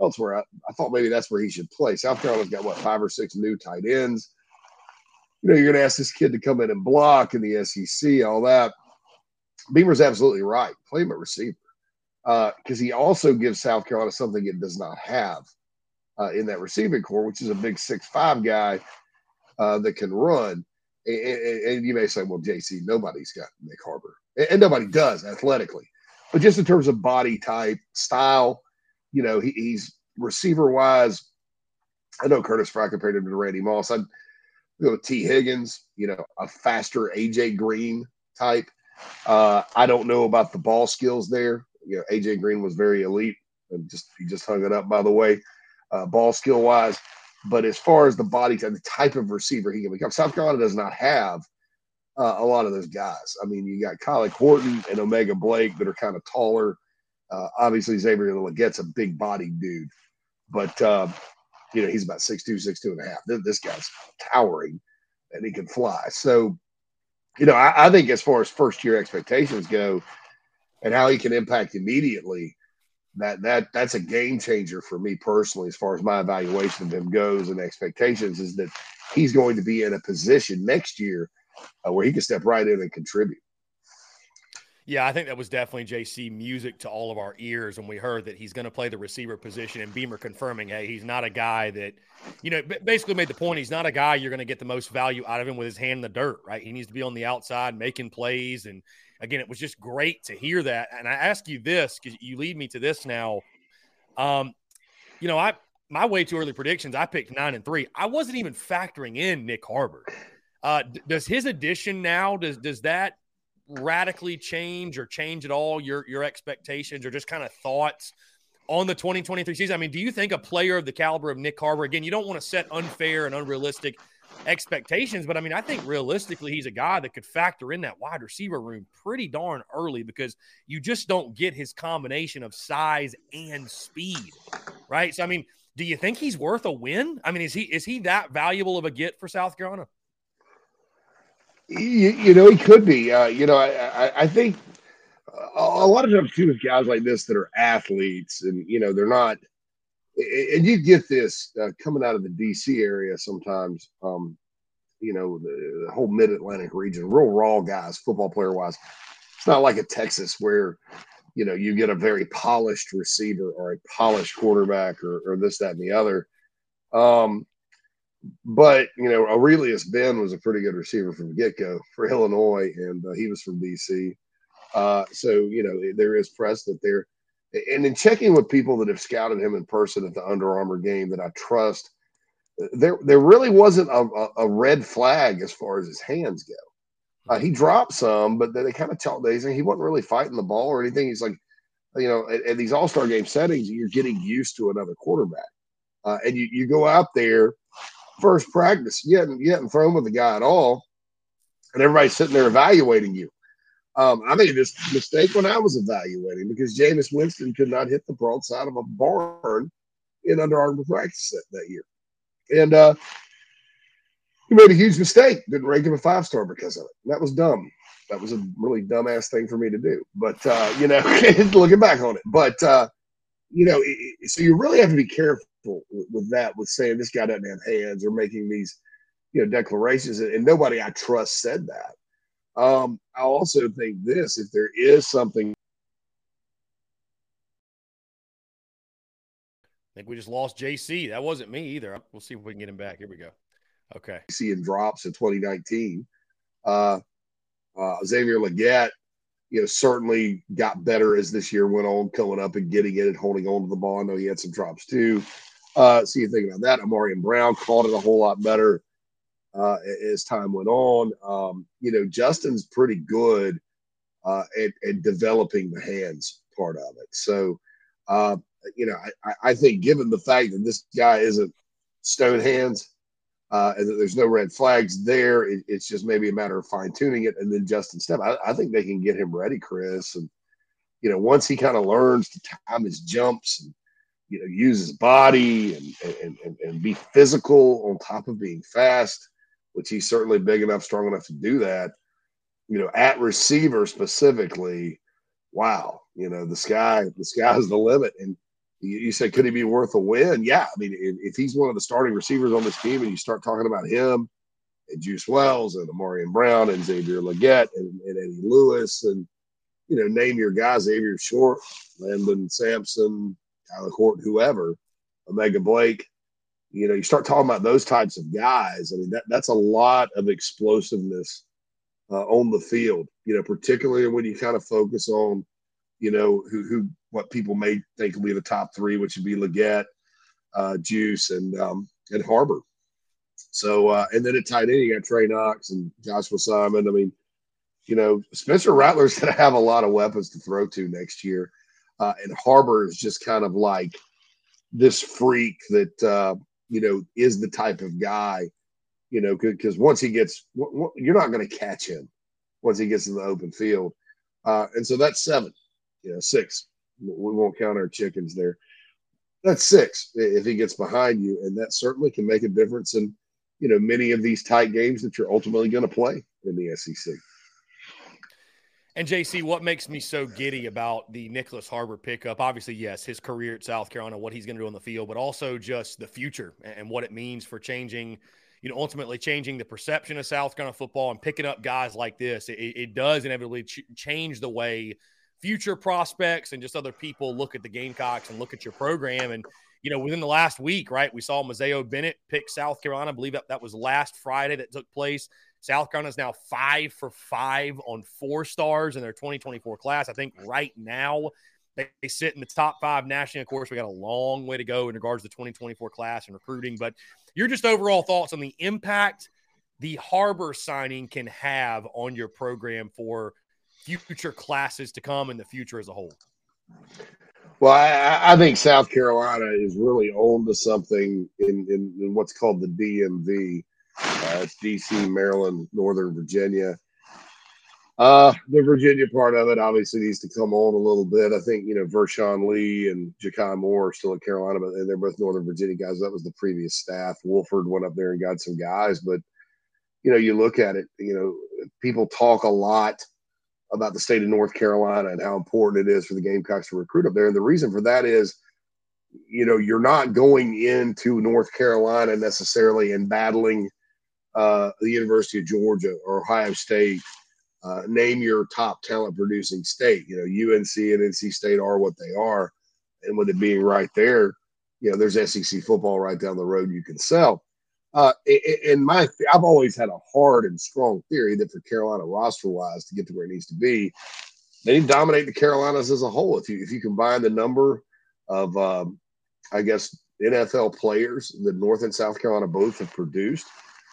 elsewhere. I, I thought maybe that's where he should play. South Carolina's got, what, five or six new tight ends. You know, you're going to ask this kid to come in and block in the S E C, all that. Beamer's absolutely right. Play him at receiver because uh, he also gives South Carolina something it does not have uh, in that receiving corps, which is a big six five guy uh, that can run. And, and, and you may say, well, J C, nobody's got Nick Harbor. And, and nobody does athletically. But just in terms of body type, style, you know, he, he's receiver-wise. I know Curtis Fry compared him to Randy Moss. I'd go with T. Higgins, you know, a faster A J. Green type. Uh, I don't know about the ball skills there. You know, A J Green was very elite and just, he just hung it up, by the way, uh, ball skill wise. But as far as the body type, the type of receiver he can become, South Carolina does not have uh, a lot of those guys. I mean, you got Kyle Horton and Omega Blake that are kind of taller. Uh, obviously Xavier Leggett's a big body dude, but uh, you know, he's about six two, six two and a half. This guy's towering and he can fly. So, you know, I, I think as far as first-year expectations go and how he can impact immediately, that that that's a game changer for me personally as far as my evaluation of him goes and expectations is that he's going to be in a position next year uh, where he can step right in and contribute. Yeah, I think that was definitely, J C, music to all of our ears when we heard that he's going to play the receiver position and Beamer confirming, hey, he's not a guy that, you know, basically made the point he's not a guy you're going to get the most value out of him with his hand in the dirt, right? He needs to be on the outside making plays. And, again, it was just great to hear that. And I ask you this because you lead me to this now. Um, you know, I my way too early predictions, I picked nine and three. I wasn't even factoring in Nick Harbor. Uh, d- does his addition now, does does that – radically change or change at all your your expectations or just kind of thoughts on the twenty twenty-three season? I mean, do you think a player of the caliber of Nick Harbor, again, you don't want to set unfair and unrealistic expectations, but I mean, I think realistically he's a guy that could factor in that wide receiver room pretty darn early because you just don't get his combination of size and speed, right? So, I mean, do you think he's worth a win? I mean, is he is he that valuable of a get for South Carolina? You, you know, he could be. Uh, you know, I, I, I think a, a lot of times, too, with guys like this that are athletes and, you know, they're not – and you get this uh, coming out of the D C area sometimes, um, you know, the, the whole mid-Atlantic region, real raw guys, football player-wise. It's not like a Texas where, you know, you get a very polished receiver or a polished quarterback or, or this, that, and the other. Um But, you know, Aurelius Benn was a pretty good receiver from get-go for Illinois, and uh, he was from D C. Uh, so, you know, there is precedent there. And in checking with people that have scouted him in person at the Under Armour game that I trust, there there really wasn't a, a, a red flag as far as his hands go. Uh, he dropped some, but they kind of chalked things. He wasn't really fighting the ball or anything. He's like, you know, at, at these all-star game settings, you're getting used to another quarterback. Uh, and you, you go out there, first practice, you hadn't, you hadn't thrown with the guy at all, and everybody's sitting there evaluating you. Um, I made this mistake when I was evaluating because Jameis Winston could not hit the broadside of a barn in Under Armour practice that, that year. And uh, he made a huge mistake. Didn't rank him a five-star because of it. That was dumb. That was a really dumbass thing for me to do. But, uh, you know, looking back on it. But, uh, you know, it, so you really have to be careful with, with that, with saying this guy doesn't have hands or making these, you know, declarations. And nobody I trust said that. Um, I also think this, if there is something. I think we just lost J C. That wasn't me either. We'll see if we can get him back. Here we go. Okay. J C in drops in twenty nineteen. Uh, uh, Xavier Legette, you know, certainly got better as this year went on, coming up and getting it and holding on to the ball. I know he had some drops too. Uh, so you think about that. Amarian Brown caught it a whole lot better. Uh, as time went on, um, you know, Justin's pretty good uh, at, at developing the hands part of it. So, uh, you know, I, I think given the fact that this guy isn't stone hands uh, and that there's no red flags there, it, it's just maybe a matter of fine-tuning it. And then Justin Stepp, I, I think they can get him ready, Chris. And, you know, once he kind of learns to time his jumps and, you know, use his body and, and, and, and be physical on top of being fast, which he's certainly big enough, strong enough to do that, you know, at receiver specifically, wow, you know, the sky, the sky's the limit. And you, you said, could he be worth a win? Yeah. I mean, if, if he's one of the starting receivers on this team and you start talking about him and Juice Wells and Amarian Brown and Xavier Legette and, and Eddie Lewis and, you know, name your guys, Xavier Short, Landon Sampson, Tyler Hort, whoever, Omega Blake. You know, you start talking about those types of guys. I mean, that, that's a lot of explosiveness uh, on the field, you know, particularly when you kind of focus on, you know, who, who what people may think will be the top three, which would be Legette, uh, Juice, and um, and Harbor. So, uh, and then at tight end, you got Trey Knox and Joshua Simon. I mean, you know, Spencer Rattler's going to have a lot of weapons to throw to next year. Uh, and Harbor is just kind of like this freak that, uh, you know, is the type of guy, you know, because once he gets, w- w- you're not going to catch him once he gets in the open field. Uh, and so that's seven, you know, six. We won't count our chickens there. That's six if he gets behind you. And that certainly can make a difference in, you know, many of these tight games that you're ultimately going to play in the S E C. And, J C, what makes me so giddy about the Nicholas Harbor pickup, obviously, yes, his career at South Carolina, what he's going to do on the field, but also just the future and what it means for changing, you know, ultimately changing the perception of South Carolina football and picking up guys like this. It, it does inevitably ch- change the way future prospects and just other people look at the Gamecocks and look at your program. And, you know, within the last week, right, we saw Mazeo Bennett pick South Carolina. I believe that, that was last Friday that took place. South Carolina is now five for five on four stars in their twenty twenty-four class. I think right now they, they sit in the top five nationally. Of course, we got a long way to go in regards to the twenty twenty-four class and recruiting. But your just overall thoughts on the impact the Harbor signing can have on your program for future classes to come and the future as a whole. Well, I, I think South Carolina is really on to something in, in, in what's called the D M V. Uh, it's D C, Maryland, Northern Virginia. Uh, the Virginia part of it obviously needs to come on a little bit. I think, you know, Vershawn Lee and Ja'Kai Moore are still at Carolina, but and they're both Northern Virginia guys. That was the previous staff. Wolford went up there and got some guys. But, you know, you look at it, you know, people talk a lot about the state of North Carolina and how important it is for the Gamecocks to recruit up there. And the reason for that is, you know, you're not going into North Carolina necessarily and battling Uh, the University of Georgia or Ohio State, uh, name your top talent-producing state. You know, U N C and N C State are what they are. And with it being right there, you know, there's S E C football right down the road you can sell. Uh, and my, I've always had a hard and strong theory that for Carolina roster-wise to get to where it needs to be, they need to dominate the Carolinas as a whole. If you, if you combine the number of, um, I guess, N F L players that North and South Carolina both have produced,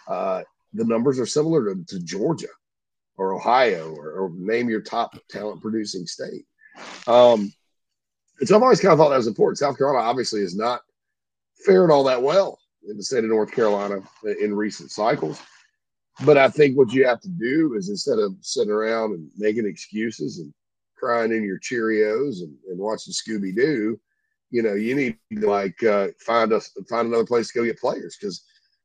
Uh, the numbers are similar to, to Georgia or Ohio or, or name your top talent-producing state. Um, Which I've always kind of thought that was important. South Carolina obviously has not fared all that well in the state of North Carolina in recent cycles. But I think what you have to do is, instead of sitting around and making excuses and crying in your Cheerios and, and watching Scooby-Doo, you know, you need to like uh, find us, find another place to go get players, because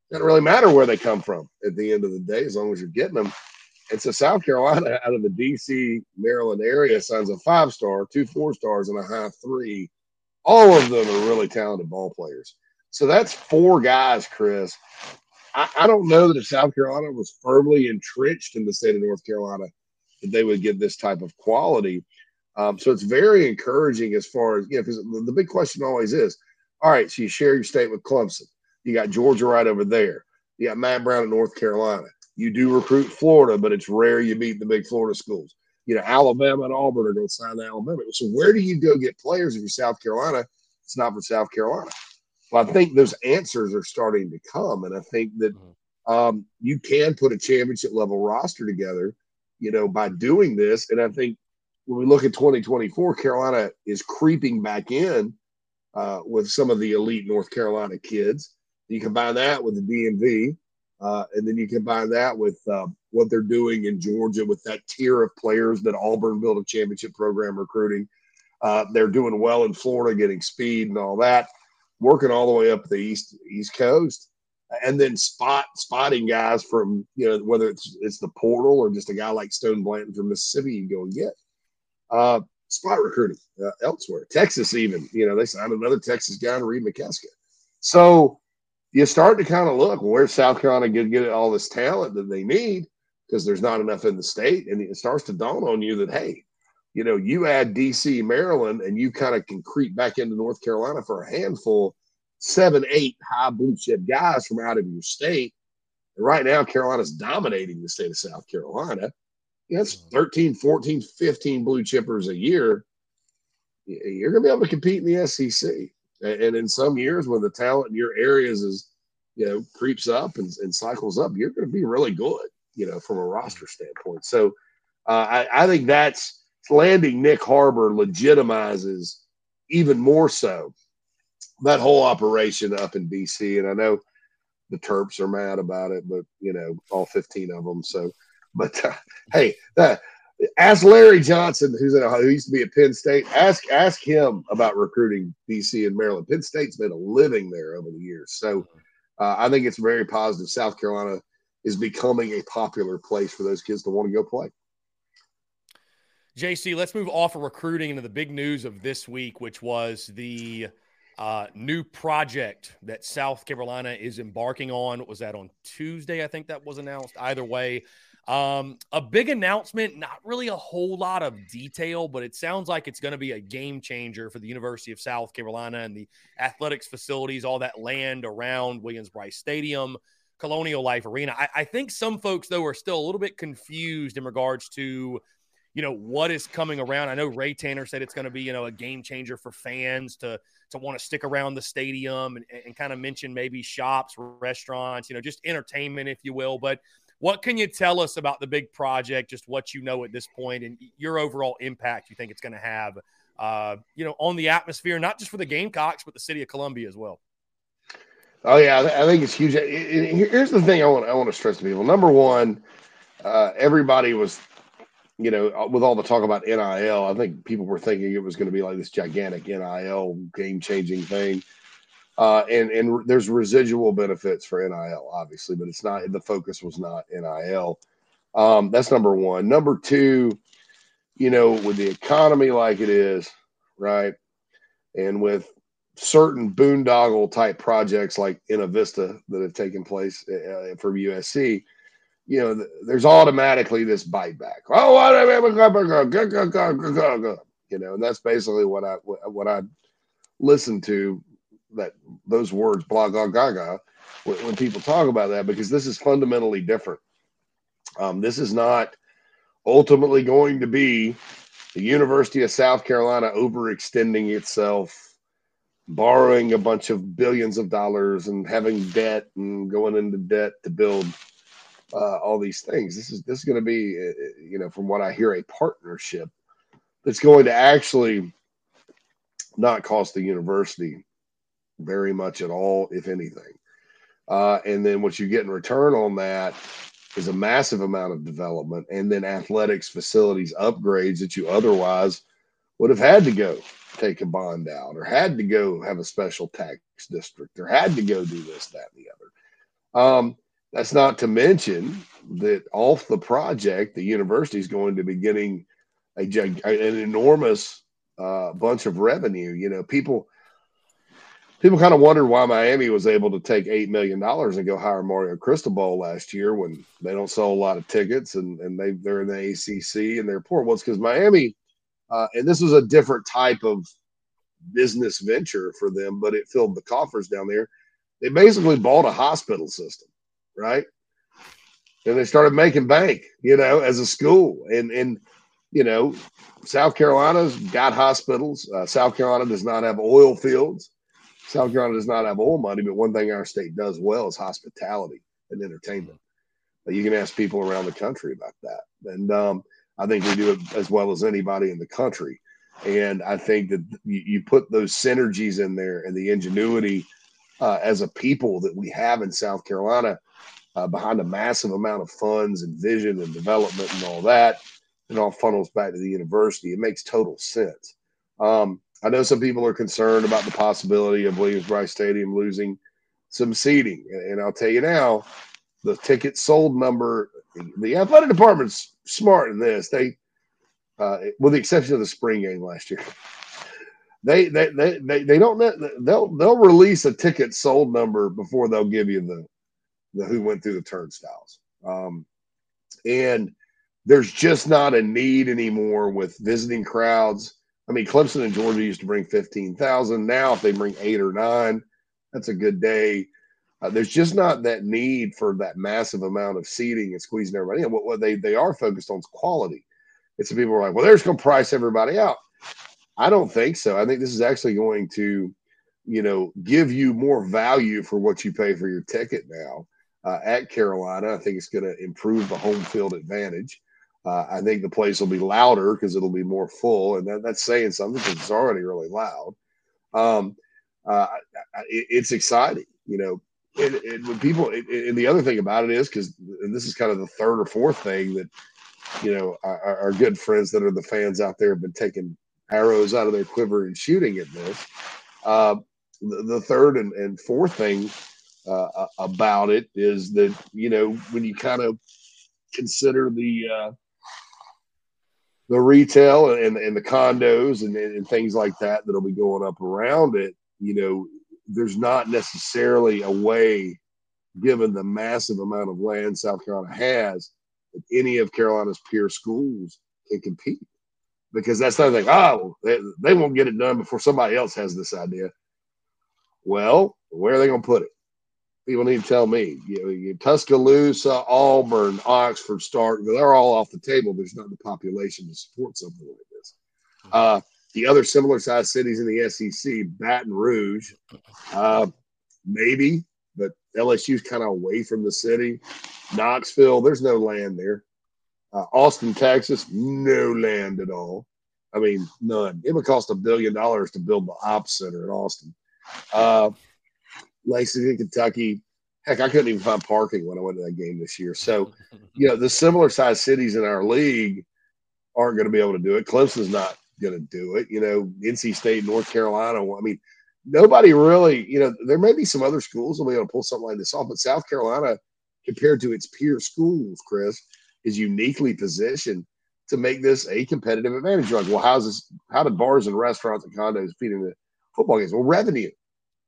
it doesn't really matter where they come from at the end of the day, as long as you're getting them. And so South Carolina, out of the D C, Maryland area, signs a five-star, two four-stars, and a high three. All of them are really talented ball players. So that's four guys, Chris. I, I don't know that if South Carolina was firmly entrenched in the state of North Carolina, that they would get this type of quality. Um, so it's very encouraging as far as, you know, because the, the big question always is, all right, so you share your state with Clemson. You got Georgia right over there. You got Matt Brown in North Carolina. You do recruit Florida, but it's rare you beat the big Florida schools. You know, Alabama and Auburn are going to sign to Alabama. So where do you go get players if you're South Carolina? It's not for South Carolina. Well, I think those answers are starting to come, and I think that um, you can put a championship-level roster together, you know, by doing this. And I think when we look at twenty twenty-four, Carolina is creeping back in uh, with some of the elite North Carolina kids. You combine that with the D M V, uh, and then you combine that with uh, what they're doing in Georgia with that tier of players that Auburn built a championship program recruiting. Uh, they're doing well in Florida, getting speed and all that, working all the way up the east east coast, and then spot spotting guys from, you know, whether it's it's the portal or just a guy like Stone Blanton from Mississippi you go and get. Uh, spot recruiting uh, elsewhere, Texas even. You know, they signed another Texas guy, Reed McCaskill. So you start to kind of look, well, where's South Carolina going to get all this talent that they need, because there's not enough in the state, and it starts to dawn on you that, hey, you know, you add D C, Maryland, and you kind of can creep back into North Carolina for a handful, seven, eight high blue chip guys from out of your state. And right now, Carolina's dominating the state of South Carolina. That's thirteen, fourteen, fifteen blue chippers a year. You're going to be able to compete in the S E C. And in some years, when the talent in your areas is, you know, creeps up and, and cycles up, you're going to be really good, you know, from a roster standpoint. So uh, I, I think that's, landing Nick Harbor legitimizes even more so that whole operation up in D C. And I know the Terps are mad about it, but, you know, all fifteen of them. So, but uh, hey, uh, ask Larry Johnson, who's in Ohio, who used to be at Penn State. Ask ask him about recruiting D C and Maryland. Penn State's made a living there over the years. So uh, I think it's very positive. South Carolina is becoming a popular place for those kids to want to go play. J C, let's move off of recruiting into the big news of this week, which was the uh, new project that South Carolina is embarking on. What was that, on Tuesday? I think that was announced. Either way, um, a big announcement, not really a whole lot of detail, but it sounds like it's going to be a game changer for the University of South Carolina and the athletics facilities, all that land around Williams-Brice Stadium, Colonial Life Arena. I, I think some folks, though, are still a little bit confused in regards to – you know, what is coming around. I know Ray Tanner said it's going to be, you know, a game changer for fans to to want to stick around the stadium and, and kind of mention maybe shops, restaurants, you know, just entertainment, if you will. But what can you tell us about the big project, just what you know at this point and your overall impact you think it's going to have, uh, you know, on the atmosphere, not just for the Gamecocks, but the city of Columbia as well? Oh, yeah, I think it's huge. Here's the thing I want, I want to stress to people. Number one, uh, everybody was – you know, with all the talk about N I L, I think people were thinking it was going to be like this gigantic N I L game-changing thing. Uh, and and there's residual benefits for N I L, obviously, but it's not – the focus was not N I L. Um, that's number one. Number two, you know, with the economy like it is, right, and with certain boondoggle-type projects like Innovista that have taken place uh, from U S C – you know, there's automatically this bite back. Oh, you know, and that's basically what I what I listen to, that those words, blah, blah, blah, blah, when people talk about that, because this is fundamentally different. Um, this is not ultimately going to be the University of South Carolina overextending itself, borrowing a bunch of billions of dollars and having debt and going into debt to build Uh, all these things. This is this is going to be, uh, you know, from what I hear, a partnership that's going to actually not cost the university very much at all, if anything. Uh, and then what you get in return on that is a massive amount of development and then athletics facilities upgrades that you otherwise would have had to go take a bond out or had to go have a special tax district or had to go do this, that, and the other. Um, that's not to mention that off the project, the university is going to be getting a, an enormous uh, bunch of revenue. You know, people – People kind of wondered why Miami was able to take eight million dollars and go hire Mario Cristobal last year when they don't sell a lot of tickets and, and they, they're in the A C C and they're poor. Well, it's because Miami, uh, and this was a different type of business venture for them, but it filled the coffers down there. They basically bought a hospital system, right? And they started making bank, you know, as a school. And, and you know, South Carolina's got hospitals. Uh, South Carolina does not have oil fields. South Carolina does not have oil money, but one thing our state does well is hospitality and entertainment. You can ask people around the country about that. And um, I think we do it as well as anybody in the country. And I think that you, you put those synergies in there and the ingenuity uh, as a people that we have in South Carolina uh, behind a massive amount of funds and vision and development and all that, and all funnels back to the university. It makes total sense. Um, I know some people are concerned about the possibility of Williams-Brice Stadium losing some seating. And I'll tell you now, the ticket sold number, the athletic department's smart in this. They, uh, with the exception of the spring game last year, they they they they, they don't they'll they'll release a ticket sold number before they'll give you the the who went through the turnstiles. Um, and there's just not a need anymore with visiting crowds. I mean, Clemson and Georgia used to bring fifteen thousand. Now, if they bring eight or nine, that's a good day. Uh, there's just not that need for that massive amount of seating and squeezing everybody in. What, what they they are focused on is quality. And some people are like, well, they're just going to price everybody out. I don't think so. I think this is actually going to, you know, give you more value for what you pay for your ticket now uh, at Carolina. I think it's going to improve the home field advantage. Uh, I think the place will be louder because it'll be more full, and that, that's saying something because it's already really loud. Um, uh, it, it's exciting, you know. And, and when people, it, and the other thing about it is because, and this is kind of the third or fourth thing that, you know, our, our good friends that are the fans out there have been taking arrows out of their quiver and shooting at this. Uh, the, the third and, and fourth thing uh, about it is that, you know, when you kind of consider the uh, the retail and, and the condos and, and things like that that'll be going up around it, you know, there's not necessarily a way, given the massive amount of land South Carolina has, that any of Carolina's peer schools can compete. Because that's not like, oh, they, they won't get it done before somebody else has this idea. Well, where are they going to put it? People need to tell me. You know, you Tuscaloosa, Auburn, Oxford, Starkville—they're all off the table. There's not the population to support something like this. Uh, the other similar-sized cities in the S E C, Baton Rouge, uh, maybe, but L S U's kind of away from the city. Knoxville, there's no land there. Uh, Austin, Texas, no land at all. I mean, none. It would cost a billion dollars to build the op center in Austin. Uh, Lexington, Kentucky. Heck, I couldn't even find parking when I went to that game this year. So, you know, the similar-sized cities in our league aren't going to be able to do it. Clemson's not going to do it. You know, N C State, North Carolina. I mean, nobody really, you know, there may be some other schools that will be able to pull something like this off, but South Carolina, compared to its peer schools, Chris, is uniquely positioned to make this a competitive advantage. You're like, well, how's this, how did bars and restaurants and condos feed into football games? Well, revenue.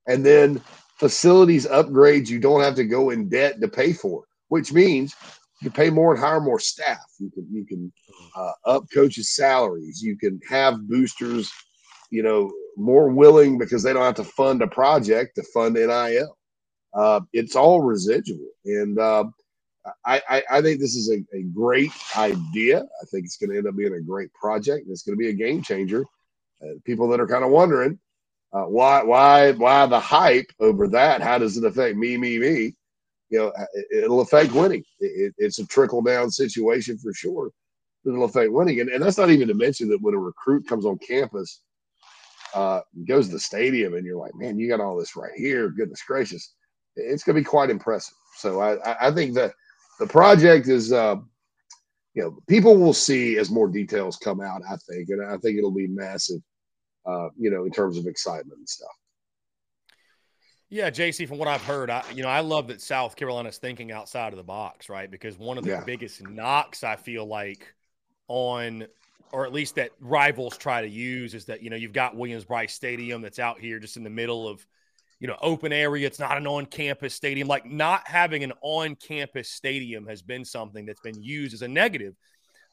And then facilities upgrades you don't have to go in debt to pay for, which means you pay more and hire more staff. You can you can uh, up coaches' salaries. You can have boosters, you know, more willing because they don't have to fund a project to fund N I L. Uh, it's all residual, and uh, I, I I think this is a, a great idea. I think it's going to end up being a great project, and it's going to be a game changer. Uh, people that are kind of wondering. Uh, why, why, why the hype over that? How does it affect me, me, me? You know, it, it'll affect winning. It, it, it's a trickle down situation for sure. It'll affect winning, and, and that's not even to mention that when a recruit comes on campus, uh, goes to the stadium and you're like, man, you got all this right here. Goodness gracious. It's going to be quite impressive. So I, I think that the project is, uh, you know, people will see as more details come out, I think. And I think it'll be massive, uh, you know, in terms of excitement and stuff. Yeah, J C, from what I've heard, I, you know, I love that South Carolina's thinking outside of the box, right? Because one of the yeah. biggest knocks I feel like on, or at least that rivals try to use, is that, you know, you've got Williams-Brice Stadium that's out here just in the middle of, you know, open area. It's not an on-campus stadium. Like, not having an on-campus stadium has been something that's been used as a negative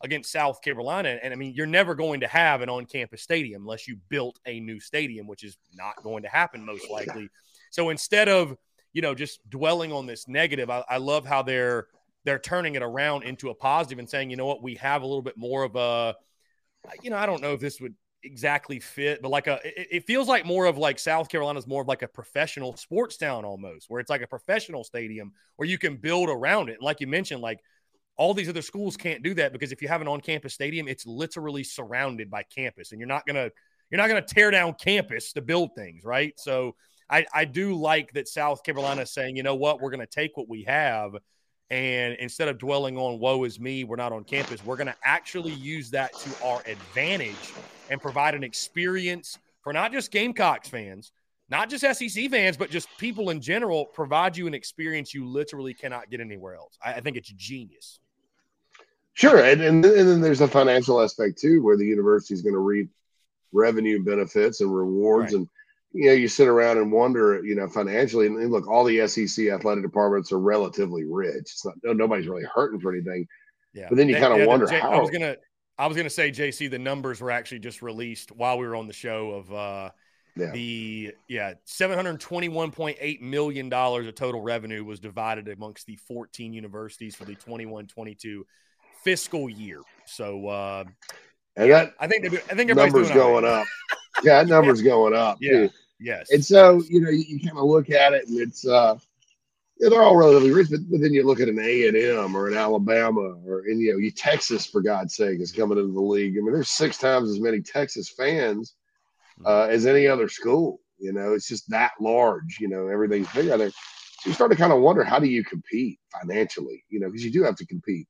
against South Carolina. And, I mean, you're never going to have an on-campus stadium unless you built a new stadium, which is not going to happen most likely. Yeah. So instead of, you know, just dwelling on this negative, I, I love how they're they're turning it around into a positive and saying, you know what, we have a little bit more of a, you know, I don't know if this would exactly fit, but like a, it, it feels like more of like South Carolina's more of like a professional sports town almost, where it's like a professional stadium where you can build around it. And like you mentioned, like all these other schools can't do that, because if you have an on-campus stadium, it's literally surrounded by campus, and you're not gonna you're not gonna tear down campus to build things, right? So I, I do like that South Carolina is saying, you know what, we're going to take what we have, and instead of dwelling on woe is me, we're not on campus, we're going to actually use that to our advantage and provide an experience for not just Gamecocks fans, not just S E C fans, but just people in general, provide you an experience you literally cannot get anywhere else. I, I think it's genius. Sure, and, and, and then there's the financial aspect too, where the university is going to reap revenue benefits and rewards, right. and you know, you sit around and wonder, you know, financially. And look, all the S E C athletic departments are relatively rich. It's not, nobody's really hurting for anything. Yeah. But then you kind of yeah, wonder J- how. I was gonna, I was gonna say, J C, the numbers were actually just released while we were on the show of uh, yeah. the yeah, seven hundred twenty-one point eight million dollars of total revenue was divided amongst the fourteen universities for the twenty-one twenty-two fiscal year. So, uh, and yeah, that I think they, I think everybody's numbers going right. up. Yeah, that number's yeah. going up. Yeah. Too. Yes. And so, you know, you, you kind of look at it, and it's, uh, you know, they're all relatively rich, but, but then you look at an A and M or an Alabama or, and, you know, you Texas, for God's sake, is coming into the league. I mean, there's six times as many Texas fans uh, as any other school. You know, it's just that large. You know, everything's big out there. So you start to kind of wonder, how do you compete financially? You know, because you do have to compete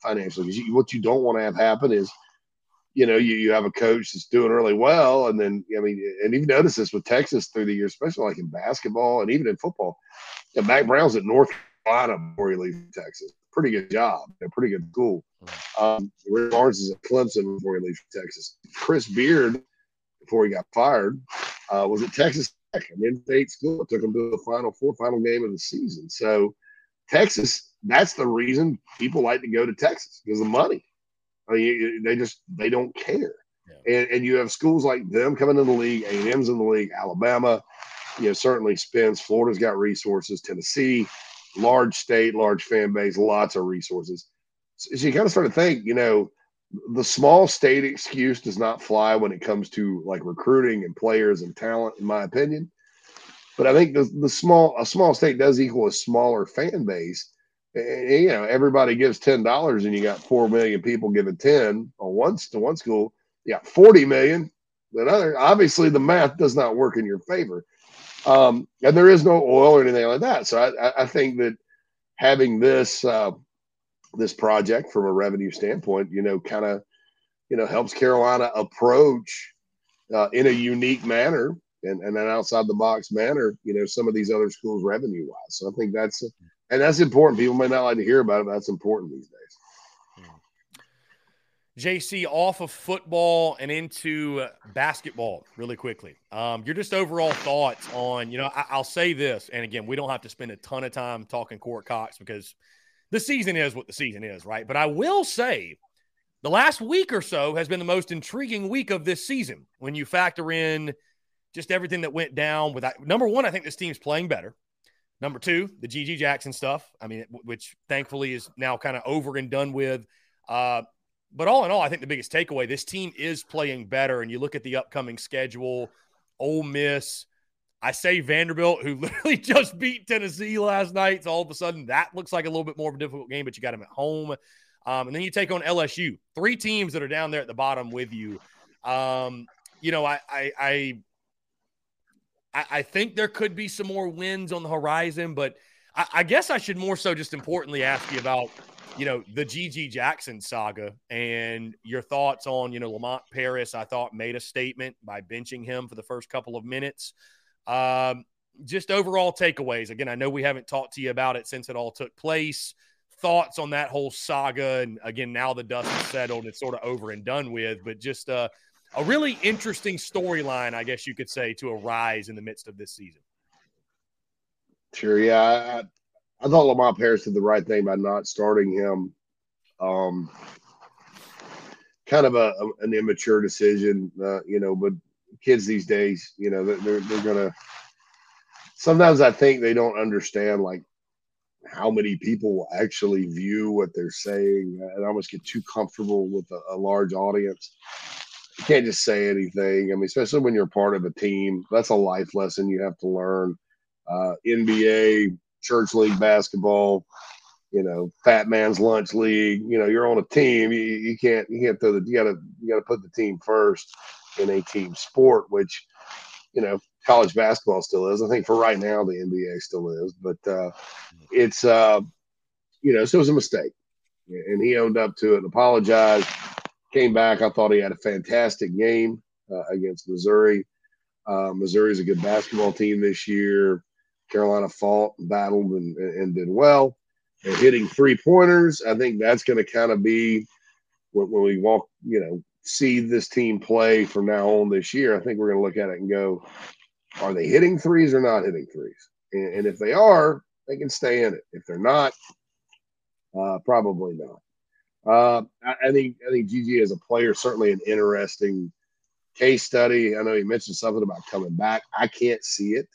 financially. Because what you don't want to have happen is, you know, you, you have a coach that's doing really well. And then, I mean, and you've noticed this with Texas through the years, especially like in basketball and even in football. And Mac Brown's at North Carolina before he leaves Texas. Pretty good job. A pretty good school. Um, Rick Barnes is at Clemson before he leaves Texas. Chris Beard, before he got fired, uh, was at Texas Tech, an in-state school. It took him to the Final Four, final game of the season. So Texas, that's the reason people like to go to Texas, because of money. I mean, they just they don't care, yeah. and and you have schools like them coming in the league. A and M's in the league. Alabama, you know, certainly spends. Florida's got resources. Tennessee, large state, large fan base, lots of resources. So, so you kind of start to think, you know, the small state excuse does not fly when it comes to like recruiting and players and talent, in my opinion. But I think the the small a small state does equal a smaller fan base. You know, everybody gives ten dollars and you got four million people giving ten on one, to one school. You got forty million to another. Obviously, the math does not work in your favor. Um, and there is no oil or anything like that. So I, I think that having this uh, this project from a revenue standpoint, you know, kind of, you know, helps Carolina approach uh, in a unique manner and, and an outside-the-box manner, you know, some of these other schools revenue-wise. So I think that's a, And that's important. People may not like to hear about it, but that's important these days. J C, off of football and into basketball really quickly. Um, your just overall thoughts on, you know, I, I'll say this, and again, we don't have to spend a ton of time talking Court Cox because the season is what the season is, right? But I will say the last week or so has been the most intriguing week of this season when you factor in just everything that went down. With number one, I think this team's playing better. Number two, the G G Jackson stuff, I mean, which thankfully is now kind of over and done with. Uh, but all in all, I think the biggest takeaway, this team is playing better. And you look at the upcoming schedule, Ole Miss, I say Vanderbilt, who literally just beat Tennessee last night. So all of a sudden, that looks like a little bit more of a difficult game, but you got them at home. Um, and then you take on L S U, three teams that are down there at the bottom with you. Um, you know, I, I, I I, I think there could be some more wins on the horizon, but I, I guess I should more so just importantly ask you about, you know, the G G Jackson saga and your thoughts on, you know, Lamont Paris. I thought made a statement by benching him for the first couple of minutes. Um, just overall takeaways. Again, I know we haven't talked to you about it since it all took place. Thoughts on that whole saga, and again, now the dust has settled, it's sort of over and done with, but just uh, a really interesting storyline, I guess you could say, to arise in the midst of this season. Sure, yeah. I, I thought Lamont Paris did the right thing by not starting him. Um, kind of a, a an immature decision, uh, you know, but kids these days, you know, they're, they're going to – sometimes I think they don't understand, like, how many people will actually view what they're saying, and I almost get too comfortable with a, a large audience. You can't just say anything. I mean, especially when you're part of a team, that's a life lesson you have to learn. Uh, N B A, church league basketball, you know, fat man's lunch league, you know, you're on a team. You, you can't, you can't throw the, you gotta, you gotta put the team first in a team sport, which, you know, college basketball still is. I think for right now, the N B A still is, but uh, it's, uh, you know, so it was a mistake, and he owned up to it and apologized, came back. I thought he had a fantastic game uh, against Missouri. Uh, Missouri's a good basketball team this year. Carolina fought, battled, and, and did well. And hitting three-pointers, I think that's going to kind of be when, when we walk, you know, see this team play from now on this year. I think we're going to look at it and go, are they hitting threes or not hitting threes? And, and if they are, they can stay in it. If they're not, uh, probably not. Uh, I, I think I think G G as a player, certainly an interesting case study. I know he mentioned something about coming back. I can't see it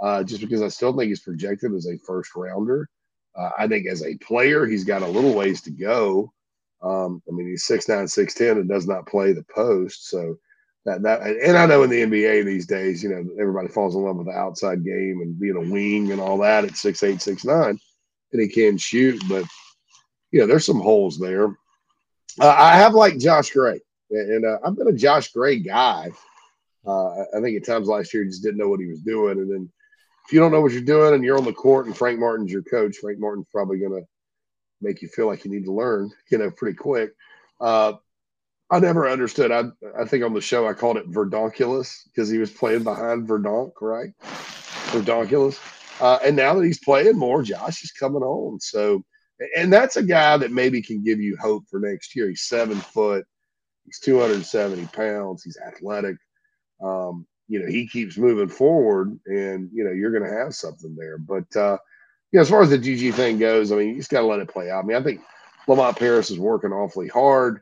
uh, just because I still think he's projected as a first-rounder. Uh, I think as a player, he's got a little ways to go. Um, I mean, he's six nine, six ten, and does not play the post, so – That, that, and I know in the N B A these days, you know, everybody falls in love with the outside game and being a wing and all that at six eight, six nine, and he can shoot. But, you know, there's some holes there. Uh, I have liked Josh Gray, and uh, I've been a Josh Gray guy. Uh, I think at times last year he just didn't know what he was doing. And then if you don't know what you're doing and you're on the court and Frank Martin's your coach, Frank Martin's probably going to make you feel like you need to learn, you know, pretty quick. Uh I never understood. I I think on the show I called it Verdonculus because he was playing behind Verdonk, right? Verdonculus. Uh, and now that he's playing more, Josh is coming on. So, and that's a guy that maybe can give you hope for next year. He's seven foot. He's two hundred seventy pounds. He's athletic. Um, you know, he keeps moving forward, and, you know, you're going to have something there. But, uh, you know, as far as the G G thing goes, I mean, you just got to let it play out. I mean, I think Lamont Paris is working awfully hard,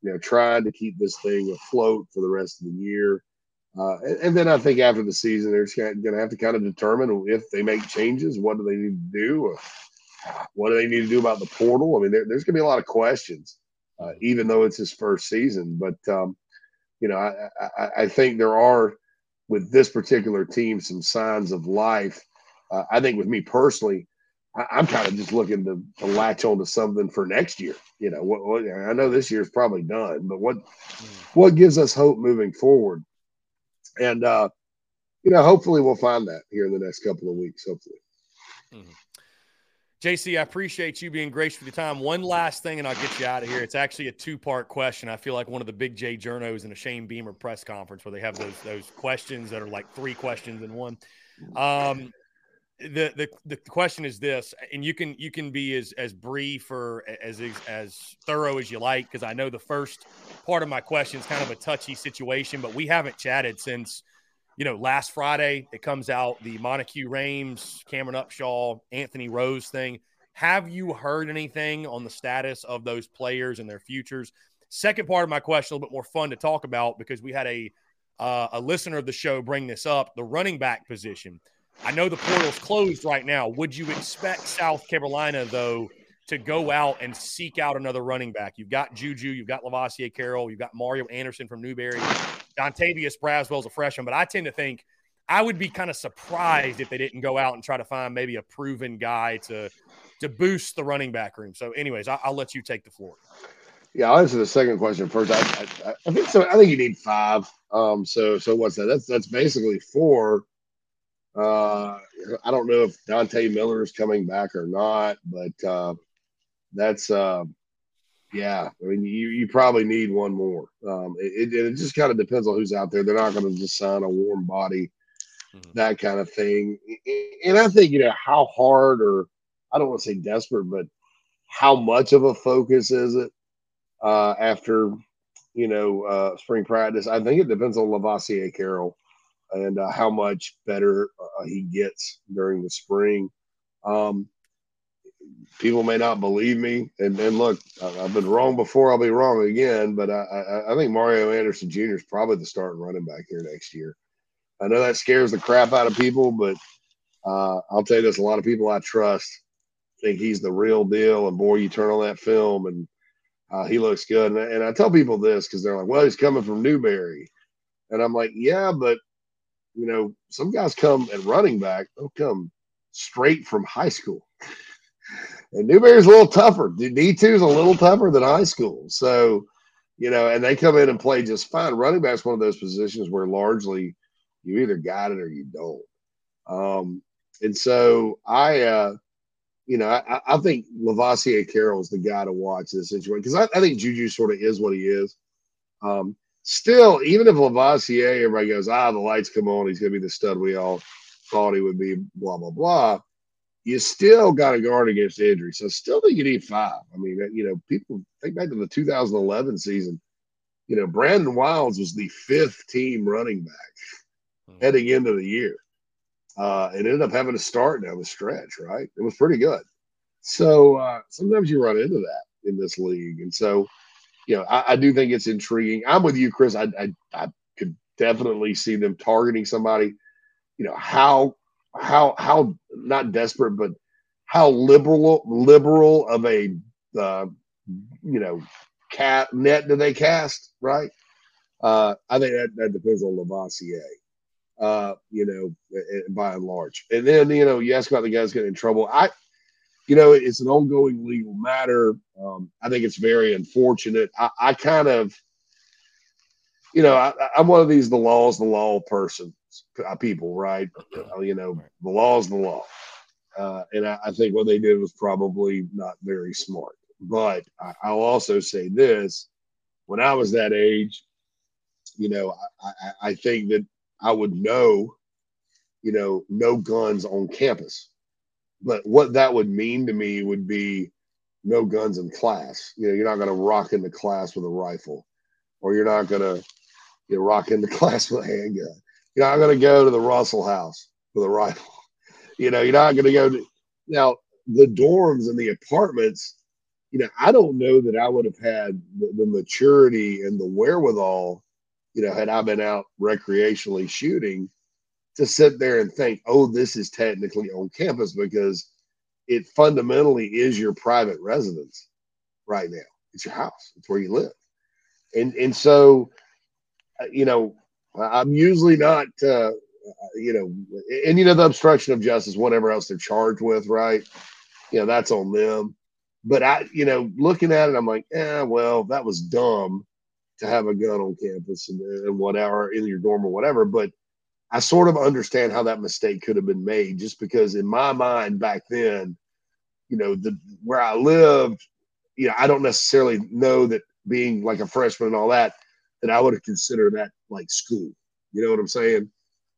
you know, trying to keep this thing afloat for the rest of the year. Uh, and, and then I think after the season, they're going to have to kind of determine if they make changes, what do they need to do? Or what do they need to do about the portal? I mean, there, there's going to be a lot of questions, uh, even though it's his first season. But, um, you know, I, I, I think there are, with this particular team, some signs of life. Uh, I think with me personally, I'm kind of just looking to, to latch on to something for next year. You know, what, what, I know this year's probably done, but what what gives us hope moving forward? And, uh, you know, hopefully we'll find that here in the next couple of weeks, hopefully. Mm-hmm. J C, I appreciate you being gracious with your time. One last thing, and I'll get you out of here. It's actually a two-part question. I feel like one of the Big J journos in a Shane Beamer press conference where they have those those questions that are like three questions in one. Um The, the the question is this, and you can you can be as, as brief or as as thorough as you like, because I know the first part of my question is kind of a touchy situation, but we haven't chatted since, you know, last Friday. It comes out, the Montague Rames, Cameron Upshaw, Anthony Rose thing. Have you heard anything on the status of those players and their futures? Second part of my question, a little bit more fun to talk about, because we had a uh, a listener of the show bring this up, the running back position. I know the portal's closed right now. Would you expect South Carolina, though, to go out and seek out another running back? You've got Juju. You've got Lavoisier Carroll. You've got Mario Anderson from Newberry. Dontavius Braswell's a freshman. But I tend to think I would be kind of surprised if they didn't go out and try to find maybe a proven guy to to boost the running back room. So, anyways, I'll, I'll let you take the floor. Yeah, I'll answer the second question first. I, I, I think so. I think you need five. Um, so, so what's that? That's that's basically four Uh, I don't know if Dante Miller is coming back or not, but uh, that's uh, yeah. I mean, you you probably need one more. Um, it it, it just kind of depends on who's out there. They're not going to just sign a warm body, mm-hmm. that kind of thing. And I think, you know, how hard, or I don't want to say desperate, but how much of a focus is it uh, after, you know, uh, spring practice? I think it depends on Lavoisier Carroll and uh, how much better uh, he gets during the spring. Um, people may not believe me. And, and look, I've been wrong before. I'll be wrong again. But I, I, I think Mario Anderson Junior is probably the starting running back here next year. I know that scares the crap out of people, but uh, I'll tell you this, a lot of people I trust think he's the real deal. And boy, you turn on that film and uh, he looks good. And I, and I tell people this because they're like, well, he's coming from Newberry. And I'm like, yeah, but, you know, some guys come at running back, they'll come straight from high school. And Newberry's a little tougher. D two is a little tougher than high school. So, you know, and they come in and play just fine. Running back's one of those positions where largely you either got it or you don't. Um, and so I, uh, you know, I, I think Lavoisier Carroll is the guy to watch in this situation because I, I think Juju sort of is what he is. Um, still, even if Lavoisier, everybody goes, ah, the lights come on, he's going to be the stud we all thought he would be, blah, blah, blah, you still got to guard against injury. So still think you need five. I mean, you know, people think back to the two thousand eleven season, you know, Brandon Wilds was the fifth team running back heading into the year, uh, and ended up having to start down the stretch, right? It was pretty good. So uh, sometimes you run into that in this league. And so, you know, I, I do think it's intriguing. I'm with you, Chris. I, I I could definitely see them targeting somebody. You know, how, how, how not desperate, but how liberal, liberal of a, uh, you know, cat net do they cast, right? Uh, I think that, that depends on Lavoisier. Uh, you know, by and large. And then, you know, you ask about the guys getting in trouble. I, you know, it's an ongoing legal matter. Um, I think it's very unfortunate. I, I kind of, you know, I, I'm one of these, the law is the law person, people, right? You know, the law is the law. Uh, and I, I think what they did was probably not very smart. But I, I'll also say this, when I was that age, you know, I, I, I think that I would know, you know, no guns on campus. But what that would mean to me would be no guns in class. You know, you're not going to rock into class with a rifle, or you're not going to, you know, rock into class with a handgun. You're not going to go to the Russell house with a rifle. You know, you're not going to go to – now, the dorms and the apartments, you know, I don't know that I would have had the, the maturity and the wherewithal, you know, had I been out recreationally shooting, to sit there and think, oh, this is technically on campus, because it fundamentally is your private residence right now. It's your house. It's where you live. And and so, you know, I'm usually not, uh, you know, and, you know, the obstruction of justice, whatever else they're charged with, right? You know, that's on them. But, I, you know, looking at it, I'm like, eh, well, that was dumb to have a gun on campus and, and whatever, in your dorm or whatever. But I sort of understand how that mistake could have been made, just because in my mind back then, you know, the, where I lived, you know, I don't necessarily know that being like a freshman and all that, that I would have considered that like school, you know what I'm saying?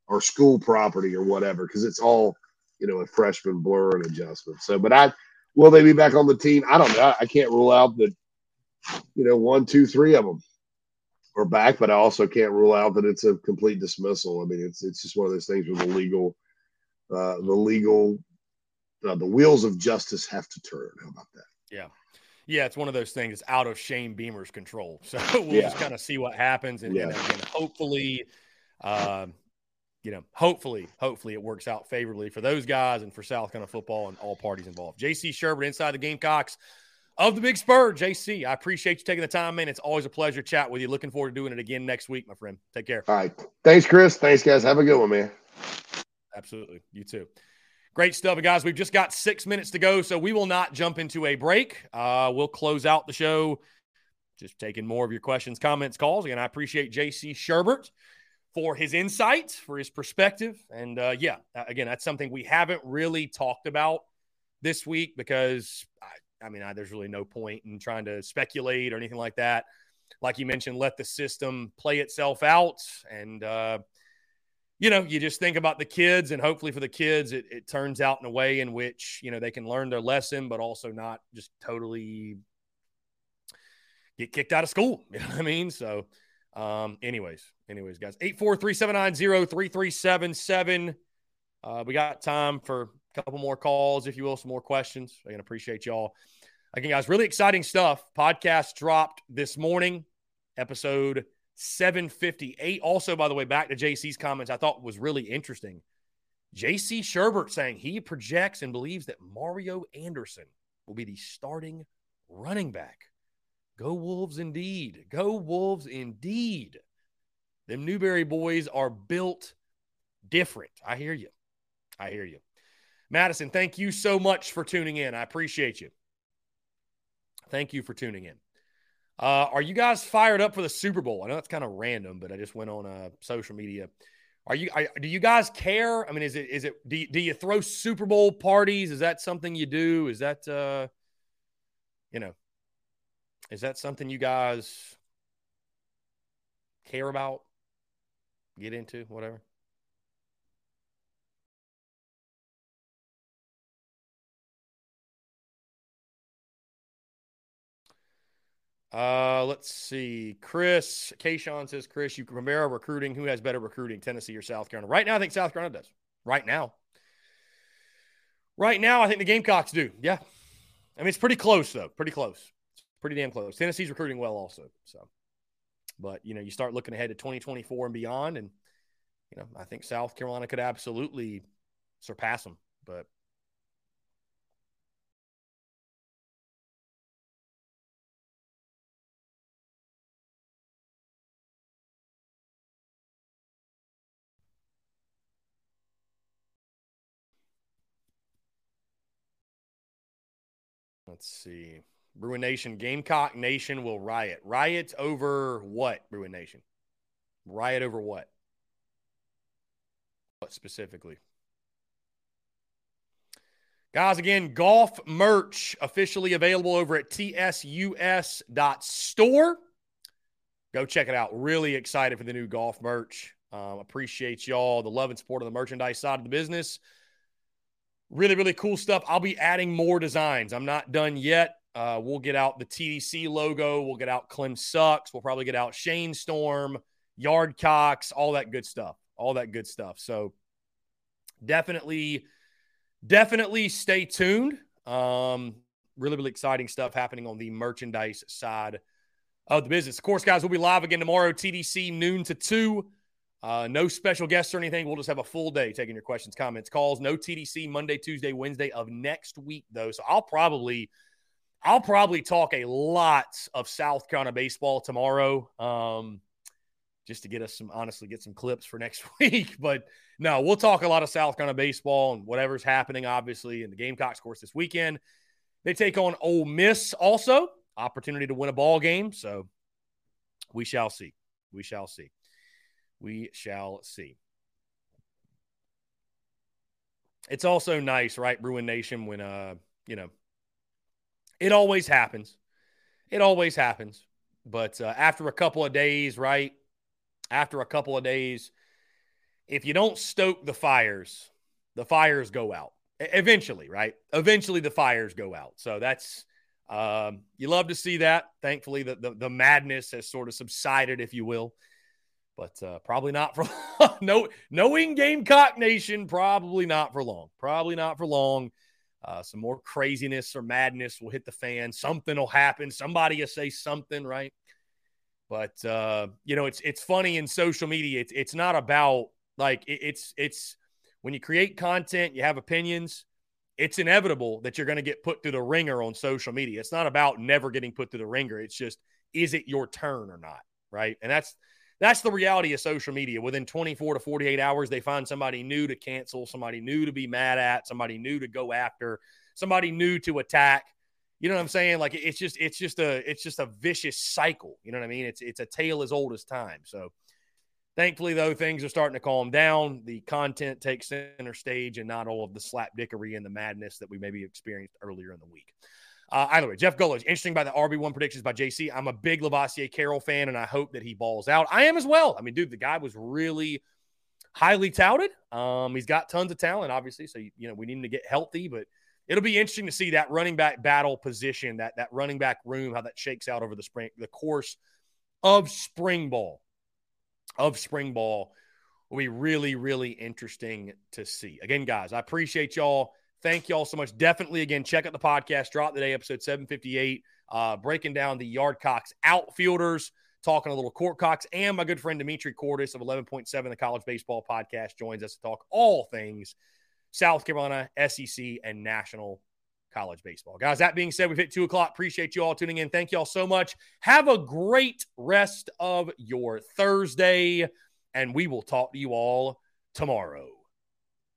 Or school property or whatever. 'Cause it's all, you know, a freshman blur and adjustment. So, but I, will they be back on the team? I don't know. I, I can't rule out that, you know, one, two, three of them are back, but I also can't rule out that it's a complete dismissal. I mean, it's it's just one of those things where the legal, uh, the legal, uh, the wheels of justice have to turn. How about that? Yeah, yeah, it's one of those things out of Shane Beamer's control. So we'll yeah. just kind of see what happens, and, yeah. and, and hopefully, uh, you know, hopefully, hopefully it works out favorably for those guys and for South Carolina football and all parties involved. J C Sherbert, Inside the Gamecocks of the Big Spur. J C, I appreciate you taking the time, man. It's always a pleasure to chat with you. Looking forward to doing it again next week, my friend. Take care. All right. Thanks, Chris. Thanks, guys. Have a good one, man. Absolutely. You too. Great stuff. And, guys, we've just got six minutes to go, so we will not jump into a break. Uh, we'll close out the show just taking more of your questions, comments, calls. Again, I appreciate J C Sherbert for his insight, for his perspective. And, uh, yeah, again, that's something we haven't really talked about this week because, I, I mean, I, there's really no point in trying to speculate or anything like that. Like you mentioned, let the system play itself out. And, uh, you know, you just think about the kids, and hopefully for the kids, it, it turns out in a way in which, you know, they can learn their lesson, but also not just totally get kicked out of school. You know what I mean? So, Um, anyways, anyways, guys, eight four three, seven nine zero, three three seven seven. Uh, we got time for a couple more calls, if you will, some more questions. Again, appreciate y'all. Again, guys, really exciting stuff. Podcast dropped this morning, episode seven fifty-eight. Also, by the way, back to J C's comments, I thought was really interesting. J C Sherbert saying he projects and believes that Mario Anderson will be the starting running back. Go Wolves indeed. Go Wolves indeed. Them Newberry boys are built different. I hear you. I hear you. Madison, thank you so much for tuning in. I appreciate you. Thank you for tuning in. Uh, are you guys fired up for the Super Bowl? I know that's kind of random, but I just went on uh, social media. Are you? Are, do you guys care? I mean, is it? Is it? Do you, do you throw Super Bowl parties? Is that something you do? Is that, uh, you know? Is that something you guys care about, get into, whatever? Uh, let's see. Chris, Kayshawn says, Chris, you compare recruiting. Who has better recruiting, Tennessee or South Carolina? Right now, I think South Carolina does. Right now. Right now, I think the Gamecocks do. Yeah. I mean, it's pretty close, though. Pretty close. Pretty damn close. Tennessee's recruiting well also. So, but, you know, you start looking ahead to twenty twenty-four and beyond, and, you know, I think South Carolina could absolutely surpass them. But let's see. Bruin Nation, Gamecock Nation will riot. Riot over what, Bruin Nation? Riot over what? What specifically? Guys, again, golf merch officially available over at T S U S dot store. Go check it out. Really excited for the new golf merch. Um, appreciate y'all, the love and support on the merchandise side of the business. Really, really cool stuff. I'll be adding more designs. I'm not done yet. Uh, we'll get out the T D C logo. We'll get out Clem Sucks. We'll probably get out Shane Storm, Yardcocks, all that good stuff. All that good stuff. So definitely, definitely stay tuned. Um, really, really exciting stuff happening on the merchandise side of the business. Of course, guys, we'll be live again tomorrow, T D C noon to two. Uh, no special guests or anything. We'll just have a full day taking your questions, comments, calls. No T D C Monday, Tuesday, Wednesday of next week, though. So I'll probably... I'll probably talk a lot of South Carolina baseball tomorrow, um, just to get us some, honestly, get some clips for next week. But no, we'll talk a lot of South Carolina baseball and whatever's happening, obviously, in the Gamecocks, of course, this weekend. They take on Ole Miss also, opportunity to win a ball game. So we shall see. We shall see. We shall see. It's also nice, right, Bruin Nation, when, uh, you know, it always happens. It always happens. But uh, after a couple of days, right, after a couple of days, if you don't stoke the fires, the fires go out. E- eventually, right? Eventually the fires go out. So that's, um, you love to see that. Thankfully, the, the, the madness has sort of subsided, if you will. But uh, probably not for long. no, knowing Gamecock Nation, probably not for long. Probably not for long. Uh, some more craziness or madness will hit the fan. Something will happen. Somebody will say something, right? But, uh, you know, it's it's funny in social media. It's it's not about, like, it, it's it's when you create content, you have opinions, it's inevitable that you're going to get put through the ringer on social media. It's not about never getting put through the ringer. It's just, is it your turn or not, right? And that's that's the reality of social media. Within twenty-four to forty-eight hours, they find somebody new to cancel, somebody new to be mad at, somebody new to go after, somebody new to attack. You know what I'm saying? Like, it's just, it's just a, it's just a vicious cycle. You know what I mean? It's, it's a tale as old as time. So Thankfully, though, things are starting to calm down. The content takes center stage and not all of the slapdickery and the madness that we maybe experienced earlier in the week. Uh, either way, Jeff Gulledge, interesting by the R B one predictions by J C. I'm a big Lavoisier Carroll fan, and I hope that he balls out. I am as well. I mean, dude, the guy was really highly touted. Um, he's got tons of talent, obviously, so, you know, we need him to get healthy, but it'll be interesting to see that running back battle position, that that running back room, how that shakes out over the spring, the course of spring ball. of spring ball will be really, really interesting to see. Again, guys, I appreciate y'all. Thank y'all so much. Definitely, again, check out the podcast. Drop today, episode seven fifty-eight, uh, breaking down the Yardcox outfielders, talking a little Courtcox, and my good friend Dimitri Cordes of eleven point seven, the College Baseball Podcast, joins us to talk all things South Carolina, S E C, and national college baseball. Guys, that being said, we've hit two o'clock. Appreciate you all tuning in. Thank you all so much. Have a great rest of your Thursday, and we will talk to you all tomorrow.